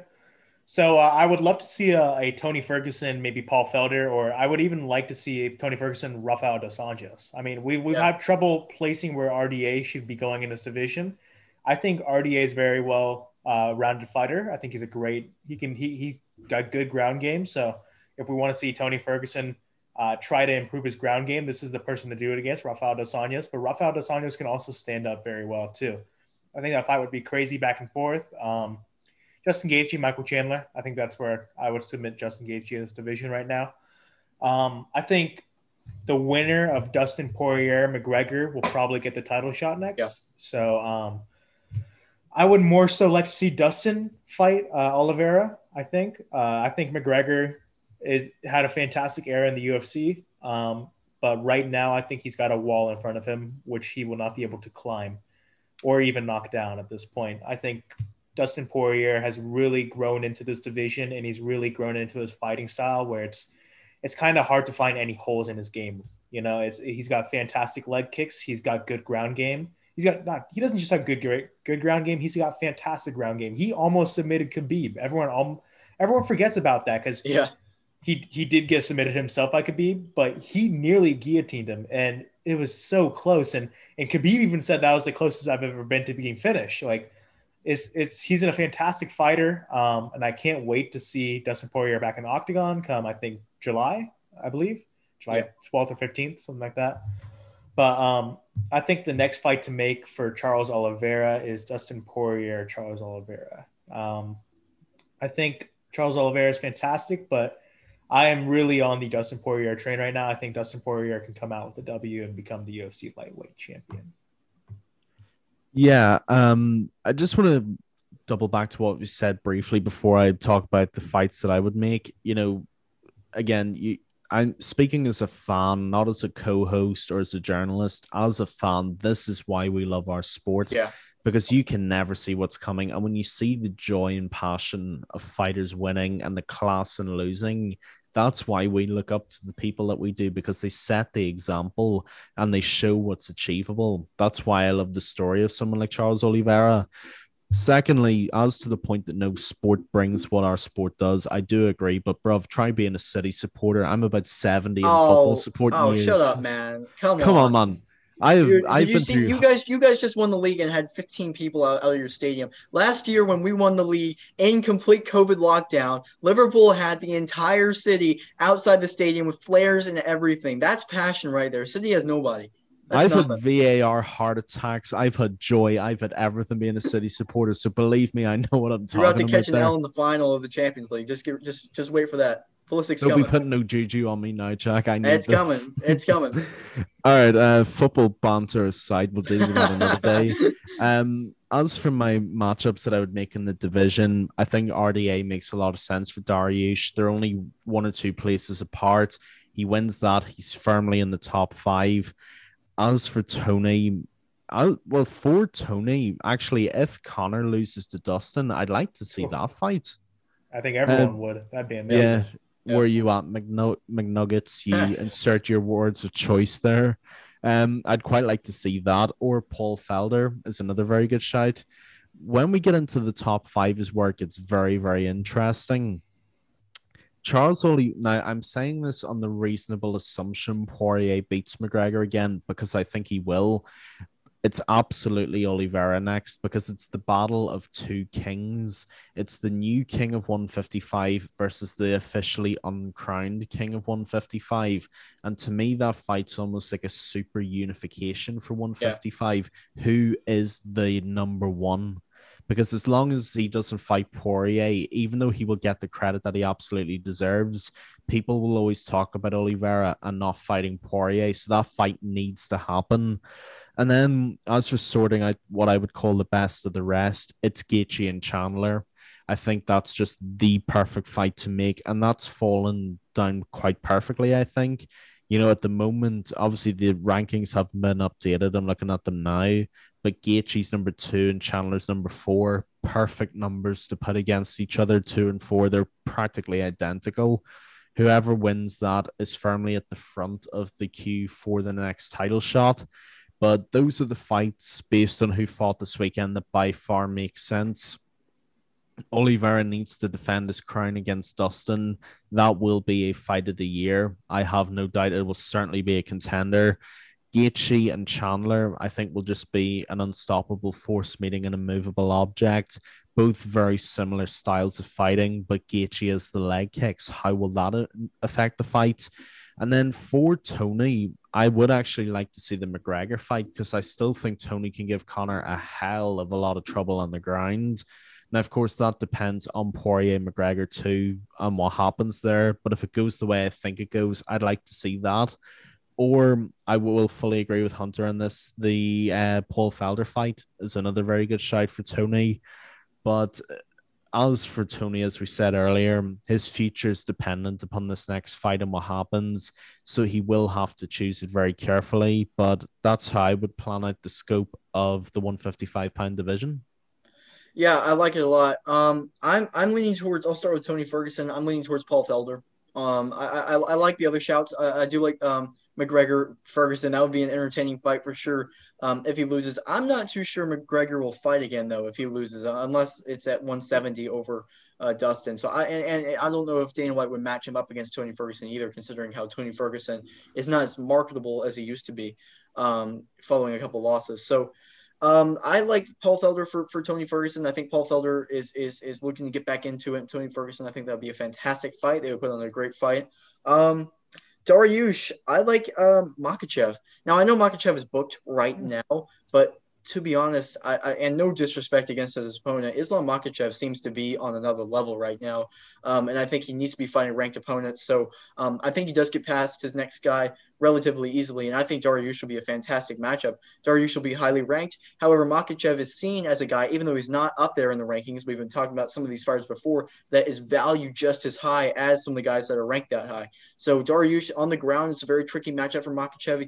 So I would love to see a Tony Ferguson, maybe Paul Felder, or I would even like to see a Tony Ferguson, Rafael Dos Anjos. I mean, we've had trouble placing where RDA should be going in this division. I think RDA is very well rounded fighter. I think he's a great – he's got good ground game, so – if we want to see Tony Ferguson try to improve his ground game, this is the person to do it against, Rafael Dos Anjos. But Rafael Dos Anjos can also stand up very well, too. I think that fight would be crazy back and forth. Justin Gaethje, Michael Chandler. I think that's where I would submit Justin Gaethje in this division right now. I think the winner of Dustin Poirier, McGregor, will probably get the title shot next. Yeah. So I would more so like to see Dustin fight Oliveira, I think. I think McGregor... It had a fantastic era in the UFC, but right now I think he's got a wall in front of him, which he will not be able to climb or even knock down at this point. I think Dustin Poirier has really grown into this division, and he's really grown into his fighting style, where it's kind of hard to find any holes in his game. You know, he's got fantastic leg kicks. He's got good ground game. He doesn't just have good ground game. He's got fantastic ground game. He almost submitted Khabib. Everyone forgets about that because He did get submitted himself by Khabib, but he nearly guillotined him, and it was so close. And Khabib even said that was the closest I've ever been to being finished. Like, he's a fantastic fighter, and I can't wait to see Dustin Poirier back in the octagon come, I think, July 12th or 15th, something like that. But I think the next fight to make for Charles Oliveira is Dustin Poirier, Charles Oliveira. I think Charles Oliveira is fantastic, but I am really on the Dustin Poirier train right now. I think Dustin Poirier can come out with a W and become the UFC lightweight champion. Yeah. I just want to double back to what we said briefly before I talk about the fights that I would make. You know, again, I'm speaking as a fan, not as a co-host or as a journalist. As a fan, this is why we love our sport. Yeah. Because you can never see what's coming. And when you see the joy and passion of fighters winning and the class in losing, that's why we look up to the people that we do, because they set the example and they show what's achievable. That's why I love the story of someone like Charles Oliveira. Secondly, as to the point that no sport brings what our sport does, I do agree, but bruv, try being a City supporter. I'm about 70 in football support. Oh, news. Shut up, man. Come on, man. You guys just won the league and had 15 people out of your stadium. Last year when we won the league in complete COVID lockdown, Liverpool had the entire city outside the stadium with flares and everything. That's passion right there. City has nobody. I've had VAR heart attacks. I've had joy. I've had everything being a City supporter. So believe me, I know what I'm talking about. You're about to catch an L in the final of the Champions League. Just wait for that. Don't be putting no juju on me now, Jack. I know it's this. Coming. It's coming. All right. Football banter aside, we'll deal with that another day. As for my matchups that I would make in the division, I think RDA makes a lot of sense for Dariush. They're only one or two places apart. He wins that. He's firmly in the top five. As for Tony... actually, if Connor loses to Dustin, I'd like to see that fight. I think everyone would. That'd be amazing. Yeah. Yep. Where you at, McNuggets? You insert your words of choice there. I'd quite like to see that. Or Paul Felder is another very good shout. When we get into the top five is where it gets very, very interesting. Charles Oliveira, now I'm saying this on the reasonable assumption Poirier beats McGregor again, because I think he will. It's absolutely Oliveira next, because it's the battle of two kings. It's the new king of 155 versus the officially uncrowned king of 155. And to me, that fight's almost like a super unification for 155. Yeah. Who is the number one? because as long as he doesn't fight Poirier, even though he will get the credit that he absolutely deserves, people will always talk about Oliveira and not fighting Poirier. So that fight needs to happen. And then as for sorting out what I would call the best of the rest, it's Gaethje and Chandler. I think that's just the perfect fight to make, and that's fallen down quite perfectly, I think. You know, at the moment, obviously the rankings haven't been updated. I'm looking at them now, but Gaethje's number 2 and Chandler's number 4. Perfect numbers to put against each other, 2 and 4. They're practically identical. Whoever wins that is firmly at the front of the queue for the next title shot. But those are the fights based on who fought this weekend that by far make sense. Oliveira needs to defend his crown against Dustin. That will be a fight of the year. I have no doubt it will certainly be a contender. Gaethje and Chandler, I think, will just be an unstoppable force meeting an immovable object. Both very similar styles of fighting, but Gaethje has the leg kicks. How will that affect the fight? And then for Tony, I would actually like to see the McGregor fight, because I still think Tony can give Conor a hell of a lot of trouble on the ground. Now, of course, that depends on Poirier and McGregor too and what happens there. But if it goes the way I think it goes, I'd like to see that. Or I will fully agree with Hunter on this. The Paul Felder fight is another very good shout for Tony. But as for Tony, as we said earlier, his future is dependent upon this next fight and what happens. So he will have to choose it very carefully. But that's how I would plan out the scope of the 155-pound division. Yeah, I like it a lot. I'm leaning towards. I'll start with Tony Ferguson. I'm leaning towards Paul Felder. I like the other shouts. I do like McGregor Ferguson. That would be an entertaining fight for sure. If he loses, I'm not too sure McGregor will fight again though. If he loses, unless it's at 170 over Dustin. So I don't know if Dana White would match him up against Tony Ferguson either, considering how Tony Ferguson is not as marketable as he used to be, following a couple losses. So. I like Paul Felder for Tony Ferguson. I think Paul Felder is looking to get back into it. Tony Ferguson, I think that would be a fantastic fight. They would put on a great fight. Dariush, I like Makhachev. Now, I know Makhachev is booked right now, but to be honest, and no disrespect against his opponent, Islam Makhachev seems to be on another level right now, and I think he needs to be fighting ranked opponents. So I think he does get past his next guy relatively easily, and I think Dariush will be a fantastic matchup. Dariush will be highly ranked. However, Makhachev is seen as a guy, even though he's not up there in the rankings, we've been talking about some of these fighters before, that is valued just as high as some of the guys that are ranked that high. So Dariush on the ground, it's a very tricky matchup for Makhachev.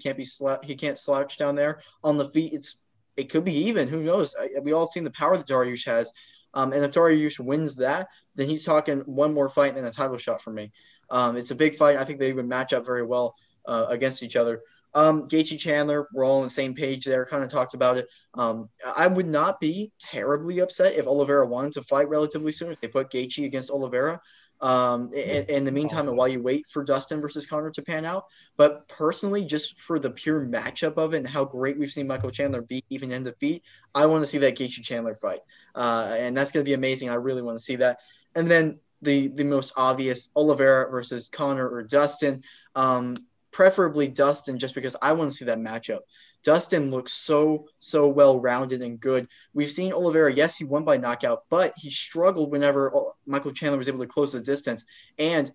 He can't slouch down there. On the feet, it could be even. Who knows? We all seen the power that Dariush has. And if Dariush wins that, then he's talking one more fight and a title shot for me. It's a big fight. I think they would match up very well against each other. Gaethje Chandler, we're all on the same page there, kind of talked about it. I would not be terribly upset if Oliveira wanted to fight relatively soon, if they put Gaethje against Oliveira. In the meantime, and while you wait for Dustin versus Conor to pan out, but personally, just for the pure matchup of it and how great we've seen Michael Chandler be even in defeat, I want to see that Gaethje Chandler fight, and that's going to be amazing. I really want to see that. And then the most obvious, Oliveira versus Conor or Dustin, preferably Dustin, just because I want to see that matchup. Dustin looks so well-rounded and good. We've seen Oliveira, yes, he won by knockout, but he struggled whenever Michael Chandler was able to close the distance. And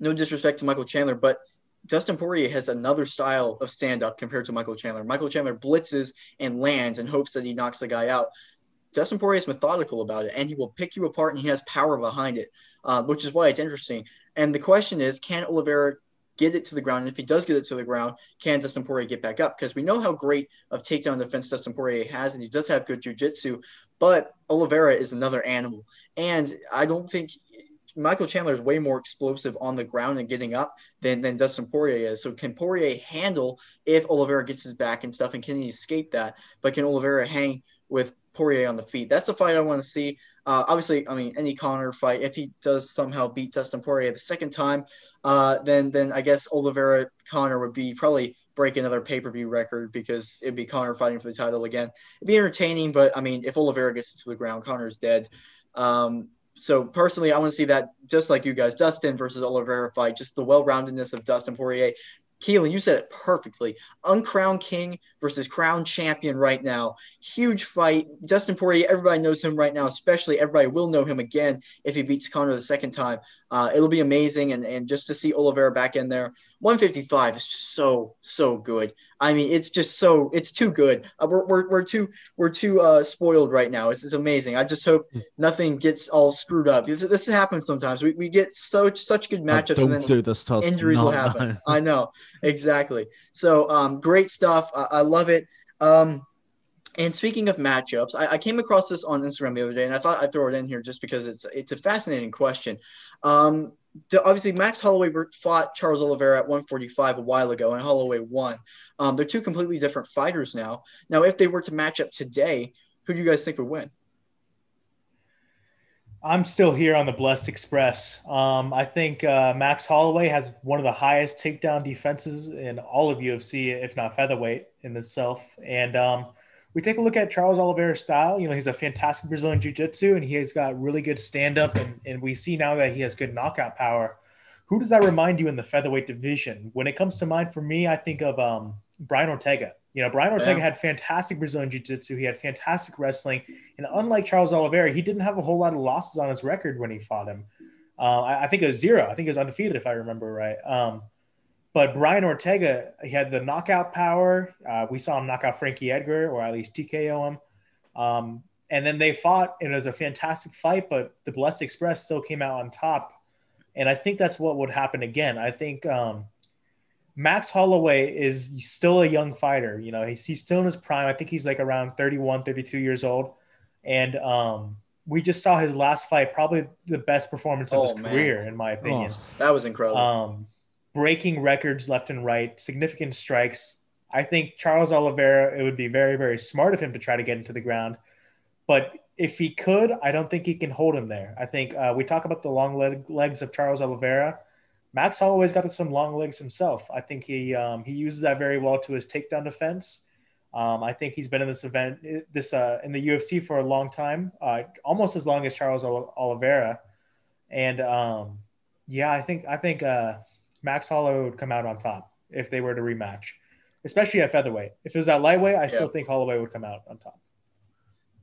no disrespect to Michael Chandler, but Dustin Poirier has another style of stand-up compared to Michael Chandler. Michael Chandler blitzes and lands and hopes that he knocks the guy out. Dustin Poirier is methodical about it, and he will pick you apart, and he has power behind it, which is why it's interesting. And the question is, can Oliveira get it to the ground? And if he does get it to the ground, can Dustin Poirier get back up? Because we know how great of takedown defense Dustin Poirier has, and he does have good jiu-jitsu, but Oliveira is another animal. And I don't think Michael Chandler is way more explosive on the ground and getting up than Dustin Poirier is. So can Poirier handle if Oliveira gets his back and stuff, and can he escape that? But can Oliveira hang with Poirier on the feet? That's the fight I want to see. Obviously, I mean, any Conor fight, if he does somehow beat Dustin Poirier the second time, then I guess Oliveira Conor would be probably break another pay-per-view record, because it'd be Conor fighting for the title again. It'd be entertaining, but I mean, if Oliveira gets to the ground, Conor's dead. So personally, I want to see that, just like you guys, Dustin versus Oliveira fight, just the well-roundedness of Dustin Poirier. Kaylin, you said it perfectly. Uncrowned king versus crowned champion right now. Huge fight. Dustin Poirier, everybody knows him right now, especially everybody will know him again if he beats Conor the second time. It'll be amazing, and just to see Oliveira back in there. 155 is just so good. I mean, it's just it's too good. We're too spoiled right now. It's amazing. I just hope nothing gets all screwed up. This happens sometimes. We get such good matchups, and then do this to us. Injuries will happen. No. I know. Exactly. So great stuff. I love it. And speaking of matchups, I came across this on Instagram the other day, and I thought I'd throw it in here just because it's a fascinating question. Obviously, Max Holloway fought Charles Oliveira at 145 a while ago, and Holloway won. They're two completely different fighters now. Now, if they were to match up today, who do you guys think would win? I'm still here on the Blessed Express. I think Max Holloway has one of the highest takedown defenses in all of UFC, if not featherweight in itself. And we take a look at Charles Oliveira's style. You know, he's a fantastic Brazilian jiu-jitsu, and he has got really good stand-up, and we see now that he has good knockout power. Who does that remind you in the featherweight division? When it comes to mind for me, I think of Brian Ortega. You know, Brian Ortega had fantastic Brazilian jiu-jitsu. He had fantastic wrestling. And unlike Charles Oliveira, he didn't have a whole lot of losses on his record when he fought him. I think it was zero. I think it was undefeated, if I remember right. But Brian Ortega, he had the knockout power. We saw him knock out Frankie Edgar, or at least TKO him. And then they fought, and it was a fantastic fight, but the Blessed Express still came out on top. And I think that's what would happen again. I think Max Holloway is still a young fighter. You know, he's still in his prime. I think he's like around 31, 32 years old. And we just saw his last fight, probably the best performance of his career, in my opinion. Oh, that was incredible. Breaking records left and right, significant strikes. I think Charles Oliveira, it would be very, very smart of him to try to get into the ground. But if he could, I don't think he can hold him there. I think we talk about the long legs of Charles Oliveira. Max Holloway's got some long legs himself. I think he uses that very well to his takedown defense. I think he's been in in the UFC for a long time, almost as long as Charles Oliveira. And I think Max Holloway would come out on top if they were to rematch, especially at featherweight. If it was at lightweight, I still think Holloway would come out on top.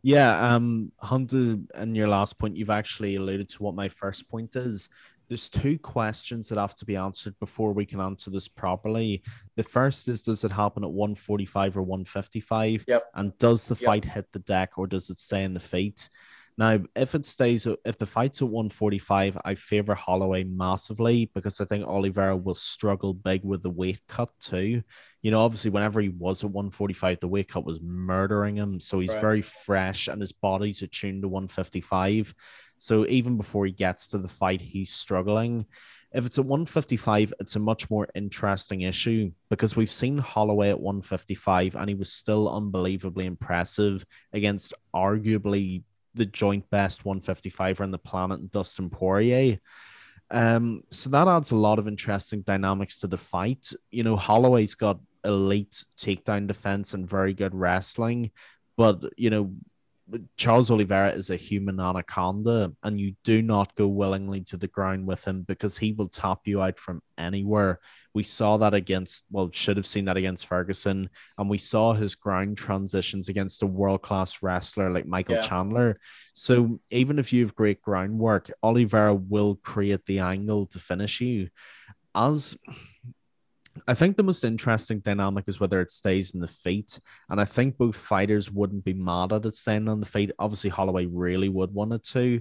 Yeah, Hunter, and your last point, you've actually alluded to what my first point is. There's two questions that have to be answered before we can answer this properly. The first is, does it happen at 145 or 155? Yep. And does the fight hit the deck, or does it stay in the feet? Now, if the fight's at 145, I favor Holloway massively, because I think Oliveira will struggle big with the weight cut too. You know, obviously, whenever he was at 145, the weight cut was murdering him. So he's very fresh, and his body's attuned to 155. So even before he gets to the fight, he's struggling. If it's at 155, it's a much more interesting issue, because we've seen Holloway at 155, and he was still unbelievably impressive against arguably the joint best 155er on the planet, Dustin Poirier. So that adds a lot of interesting dynamics to the fight. You know, Holloway's got elite takedown defense and very good wrestling, but, you know, Charles Oliveira is a human anaconda, and you do not go willingly to the ground with him, because he will tap you out from anywhere. We saw that should have seen that against Ferguson, and we saw his ground transitions against a world-class wrestler like Michael Chandler. So even if you have great groundwork, Oliveira will create the angle to finish you. I think the most interesting dynamic is whether it stays in the feet. And I think both fighters wouldn't be mad at it staying on the feet. Obviously, Holloway really would want it to.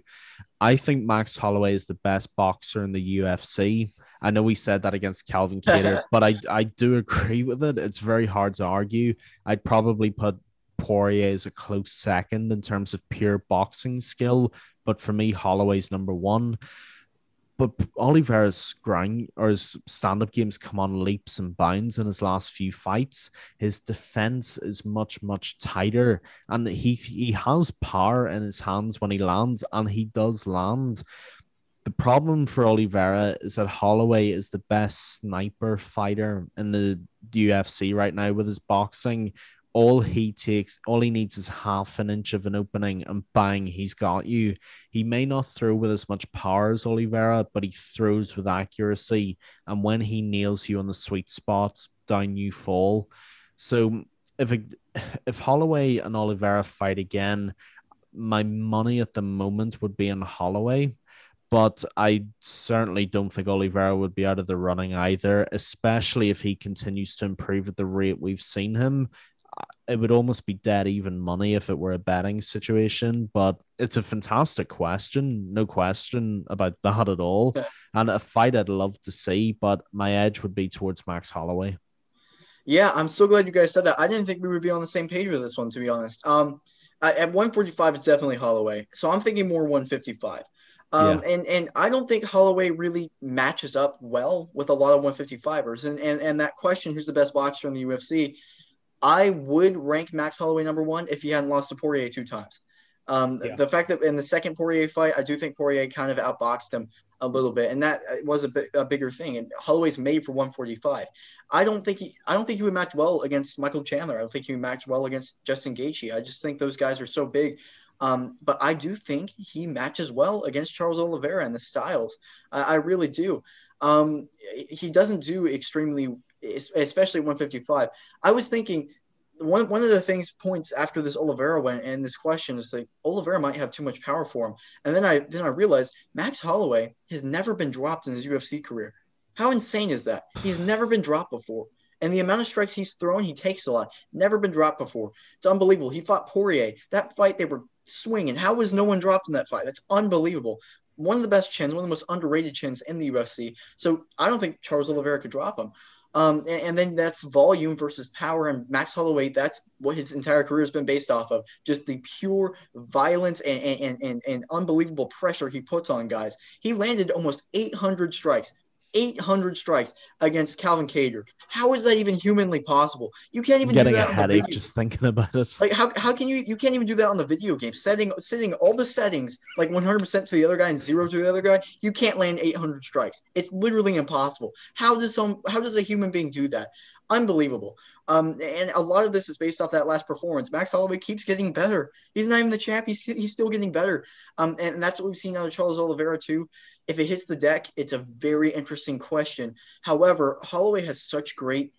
I think Max Holloway is the best boxer in the UFC. I know we said that against Calvin Kattar, but I do agree with it. It's very hard to argue. I'd probably put Poirier as a close second in terms of pure boxing skill. But for me, Holloway's number one. But Oliveira's stand-up game's come on leaps and bounds in his last few fights. His defense is much, much tighter, and he has power in his hands when he lands, and he does land. The problem for Oliveira is that Holloway is the best sniper fighter in the UFC right now with his boxing. all he needs is half an inch of an opening and bang, he's got you. He may not throw with as much power as Oliveira, but he throws with accuracy. And when he nails you on the sweet spot, down you fall. So if Holloway and Oliveira fight again, my money at the moment would be on Holloway, but I certainly don't think Oliveira would be out of the running either, especially if he continues to improve at the rate we've seen him. It would almost be dead even money if it were a betting situation, but it's a fantastic question. No question about that at all. Yeah. And a fight I'd love to see, but my edge would be towards Max Holloway. Yeah, I'm so glad you guys said that. I didn't think we would be on the same page with this one, to be honest. At 145, it's definitely Holloway. So I'm thinking more 155. And I don't think Holloway really matches up well with a lot of 155ers. And that question, who's the best boxer in the UFC, I would rank Max Holloway number one if he hadn't lost to Poirier 2 times. The fact that in the second Poirier fight, I do think Poirier kind of outboxed him a little bit, and that was a bigger thing. And Holloway's made for 145. I don't think he would match well against Michael Chandler. I don't think he would match well against Justin Gaethje. I just think those guys are so big. But I do think he matches well against Charles Oliveira and the styles. I really do. He doesn't do extremely, especially 155. I was thinking. One of the points after this Oliveira went and this question is like Oliveira might have too much power for him. And then I realized Max Holloway has never been dropped in his UFC career. How insane is that? He's never been dropped before. And the amount of strikes he's thrown, he takes a lot. Never been dropped before. It's unbelievable. He fought Poirier. That fight, they were swinging. How was no one dropped in that fight? That's unbelievable. One of the best chins, one of the most underrated chins in the UFC. So I don't think Charles Oliveira could drop him. And then that's volume versus power, and Max Holloway, that's what his entire career has been based off of, just the pure violence and unbelievable pressure he puts on guys. He landed almost 800 strikes against Calvin Kattar. How is that even humanly possible? You can't even do that. Getting a headache just thinking about it. Like how can you can't even do that on the video game setting all the settings like 100% to the other guy and 0 to the other guy. You can't land 800 strikes. It's literally impossible. How does a human being do that? Unbelievable. And a lot of this is based off that last performance. Max Holloway keeps getting better. He's not even the champ. He's still getting better. And that's what we've seen out of Charles Oliveira too. If it hits the deck, it's a very interesting question. However, Holloway has such great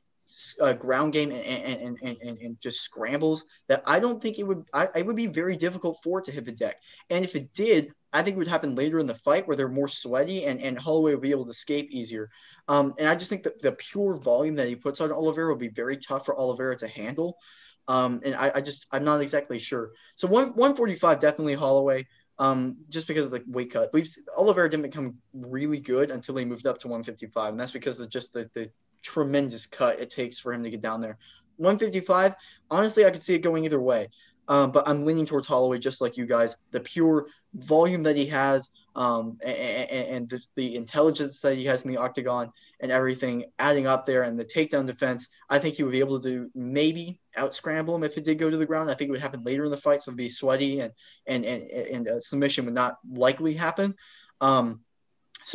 ground game and just scrambles that I don't think it would be very difficult for it to hit the deck. And if it did, I think it would happen later in the fight where they're more sweaty and Holloway will be able to escape easier. And I just think that the pure volume that he puts on Oliveira will be very tough for Oliveira to handle. I'm not exactly sure. So 145, definitely Holloway, just because of the weight cut. Oliveira didn't become really good until he moved up to 155. And that's because of just the tremendous cut it takes for him to get down there. 155, honestly, I could see it going either way. But I'm leaning towards Holloway, just like you guys. The pure volume that he has, and the intelligence that he has in the octagon and everything adding up there, and the takedown defense, I think he would be able to maybe out-scramble him if it did go to the ground. I think it would happen later in the fight, so it would be sweaty, and submission would not likely happen. I'm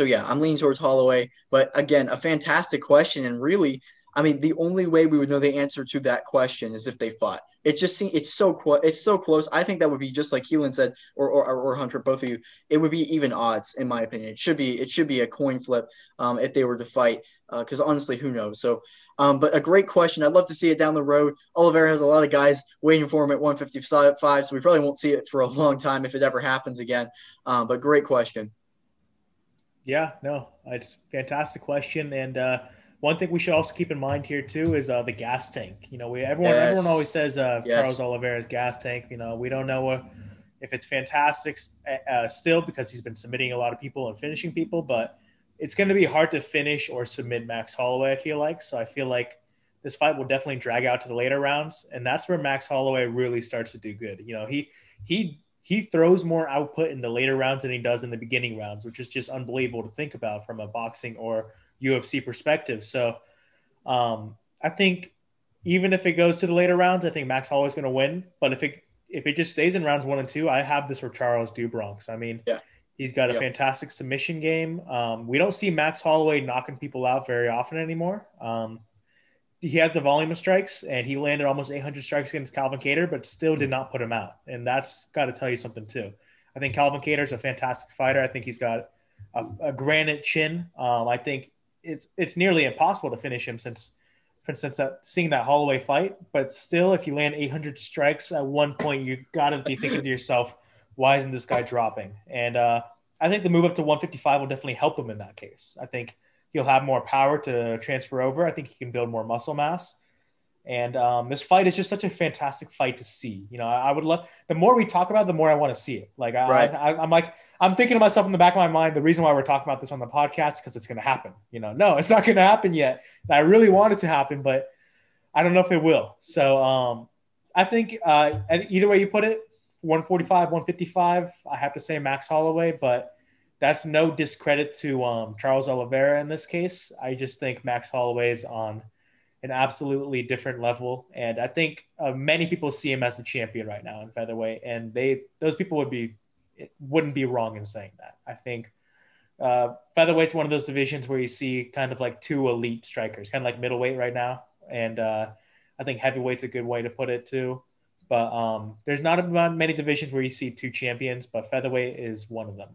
leaning towards Holloway. But, again, a fantastic question, and really – I mean, the only way we would know the answer to that question is if they fought. It's so close. I think that would be just like Keelan said, or Hunter, both of you. It would be even odds, in my opinion. It should be a coin flip if they were to fight, because honestly, who knows? So, but a great question. I'd love to see it down the road. Oliveira has a lot of guys waiting for him at 155, so we probably won't see it for a long time if it ever happens again. But great question. Yeah, no, it's a fantastic question, and one thing we should also keep in mind here too is the gas tank. You know, everyone always says Charles Oliveira's gas tank. You know, we don't know if it's fantastic still because he's been submitting a lot of people and finishing people, but it's going to be hard to finish or submit Max Holloway, I feel like. So I feel like this fight will definitely drag out to the later rounds, and that's where Max Holloway really starts to do good. You know, he throws more output in the later rounds than he does in the beginning rounds, which is just unbelievable to think about from a boxing or UFC perspective. So I think even if it goes to the later rounds, I think Max Holloway's going to win. But if it just stays in rounds 1 and 2, I have this for Charles Dubronx. I mean, he's got a fantastic submission game. We don't see Max Holloway knocking people out very often anymore. he has the volume of strikes, and he landed almost 800 strikes against Calvin Kattar, but still did not put him out. And that's got to tell you something too. I think Calvin Kattar is a fantastic fighter. I think he's got a granite chin. I think it's nearly impossible to finish him since seeing that Holloway fight. But still, if you land 800 strikes at one point, you got to be thinking to yourself, why isn't this guy dropping? And I think the move up to 155 will definitely help him in that case. I think he'll have more power to transfer over. I think he can build more muscle mass. And this fight is just such a fantastic fight to see. You know, I would love – the more we talk about it, the more I want to see it. Like, right. I'm thinking to myself in the back of my mind, the reason why we're talking about this on the podcast is because it's going to happen. You know, no, it's not going to happen yet. I really want it to happen, but I don't know if it will. So I think either way you put it, 145, 155, I have to say Max Holloway, but that's no discredit to Charles Oliveira in this case. I just think Max Holloway is on – an absolutely different level. And I think many people see him as the champion right now in featherweight. And those people wouldn't be wrong in saying that. I think featherweight's one of those divisions where you see kind of like two elite strikers, kind of like middleweight right now. And I think heavyweight's a good way to put it too. But there's not many divisions where you see two champions, but featherweight is one of them.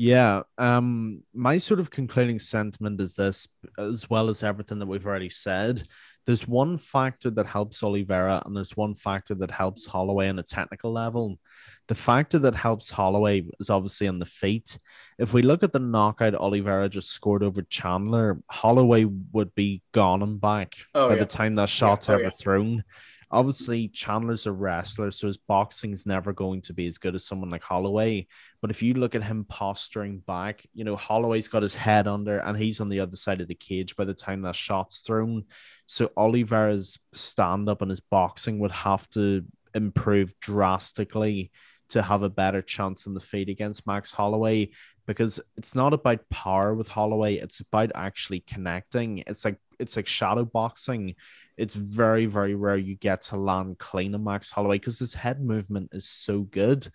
Yeah, my sort of concluding sentiment is this, as well as everything that we've already said, there's one factor that helps Oliveira and there's one factor that helps Holloway on a technical level. The factor that helps Holloway is obviously on the feet. If we look at the knockout Oliveira just scored over Chandler, Holloway would be gone and back by the time that shot's ever thrown. Obviously, Chandler's a wrestler, so his boxing's never going to be as good as someone like Holloway. But if you look at him posturing back, you know, Holloway's got his head under and he's on the other side of the cage by the time that shot's thrown. So Oliveira's stand-up and his boxing would have to improve drastically to have a better chance in the feet against Max Holloway, because it's not about power with Holloway. It's about actually connecting. It's like shadow boxing. It's very, very rare you get to land clean on Max Holloway because his head movement is so good.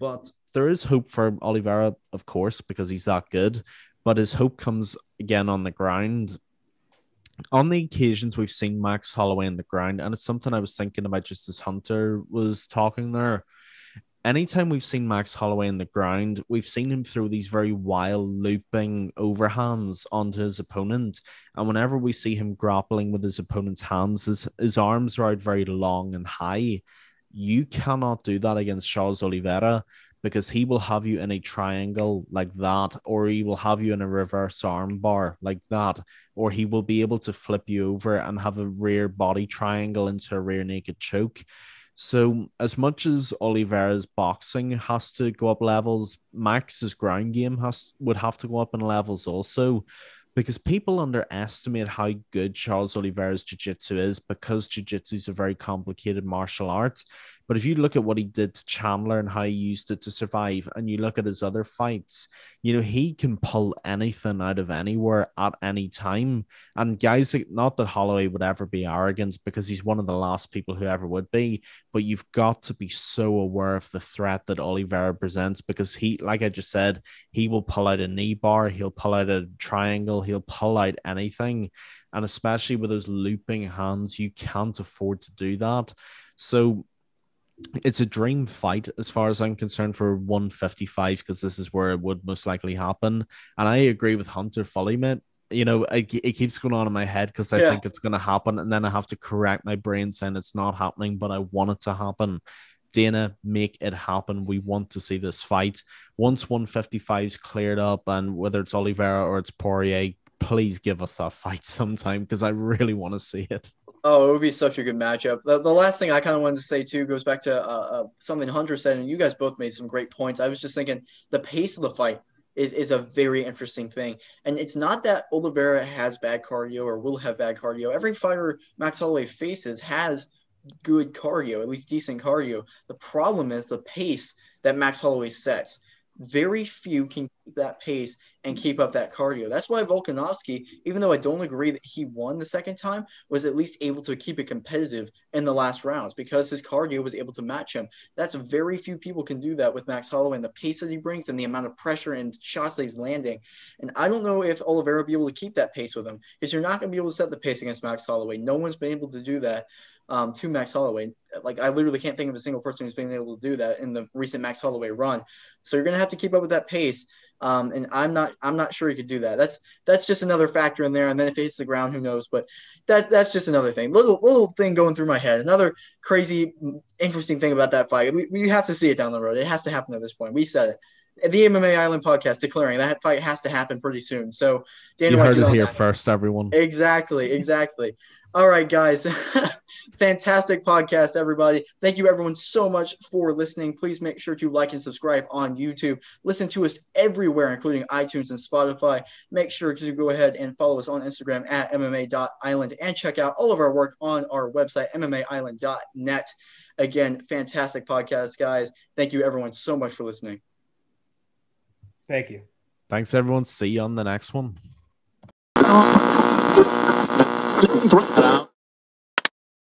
But there is hope for Oliveira, of course, because he's that good. But his hope comes again on the ground. On the occasions we've seen Max Holloway on the ground, and it's something I was thinking about just as Hunter was talking there. Anytime we've seen Max Holloway on the ground, we've seen him throw these very wild looping overhands onto his opponent. And whenever we see him grappling with his opponent's hands, his arms are out very long and high. You cannot do that against Charles Oliveira because he will have you in a triangle like that, or he will have you in a reverse arm bar like that, or he will be able to flip you over and have a rear body triangle into a rear naked choke. So as much as Oliveira's boxing has to go up levels, Max's ground game would have to go up in levels also, because people underestimate how good Charles Oliveira's jiu-jitsu is, because jiu-jitsu is a very complicated martial art. But if you look at what he did to Chandler and how he used it to survive, and you look at his other fights, you know, he can pull anything out of anywhere at any time. And guys, not that Holloway would ever be arrogant, because he's one of the last people who ever would be, but you've got to be so aware of the threat that Oliveira presents, because he, like I just said, he will pull out a knee bar, he'll pull out a triangle, he'll pull out anything. And especially with those looping hands, you can't afford to do that. So it's a dream fight as far as I'm concerned for 155, because this is where it would most likely happen. And I agree with Hunter fully, mate. You know, it keeps going on in my head because I think it's going to happen. And then I have to correct my brain saying it's not happening, but I want it to happen. Dana, make it happen. We want to see this fight. Once 155 is cleared up, and whether it's Oliveira or it's Poirier, please give us that fight sometime, because I really want to see it. Oh, it would be such a good matchup. The last thing I kind of wanted to say, too, goes back to something Hunter said, and you guys both made some great points. I was just thinking the pace of the fight is a very interesting thing. And it's not that Oliveira has bad cardio or will have bad cardio. Every fighter Max Holloway faces has good cardio, at least decent cardio. The problem is the pace that Max Holloway sets. Very few can keep that pace and keep up that cardio. That's why Volkanovski, even though I don't agree that he won the second time, was at least able to keep it competitive in the last rounds because his cardio was able to match him. That's very few people can do that with Max Holloway and the pace that he brings and the amount of pressure and shots that he's landing. And I don't know if Oliveira will be able to keep that pace with him because you're not going to be able to set the pace against Max Holloway. No one's been able to do that. To Max Holloway. Like, I literally can't think of a single person who's been able to do that in the recent Max Holloway run. So you're going to have to keep up with that pace. And I'm not sure he could do that. That's just another factor in there. And then if it hits the ground, who knows, but that's just another thing, little thing going through my head. Another crazy, interesting thing about that fight. We have to see it down the road. It has to happen at this point. We said it. The MMA Island podcast declaring that fight has to happen pretty soon. So Dan, you heard it here first, everyone. Exactly. All right, guys. Fantastic podcast, everybody. Thank you, everyone, so much for listening. Please make sure to like and subscribe on YouTube. Listen to us everywhere, including iTunes and Spotify. Make sure to go ahead and follow us on Instagram at MMA.island and check out all of our work on our website, MMAisland.net. Again, fantastic podcast, guys. Thank you, everyone, so much for listening. Thank you. Thanks, everyone. See you on the next one.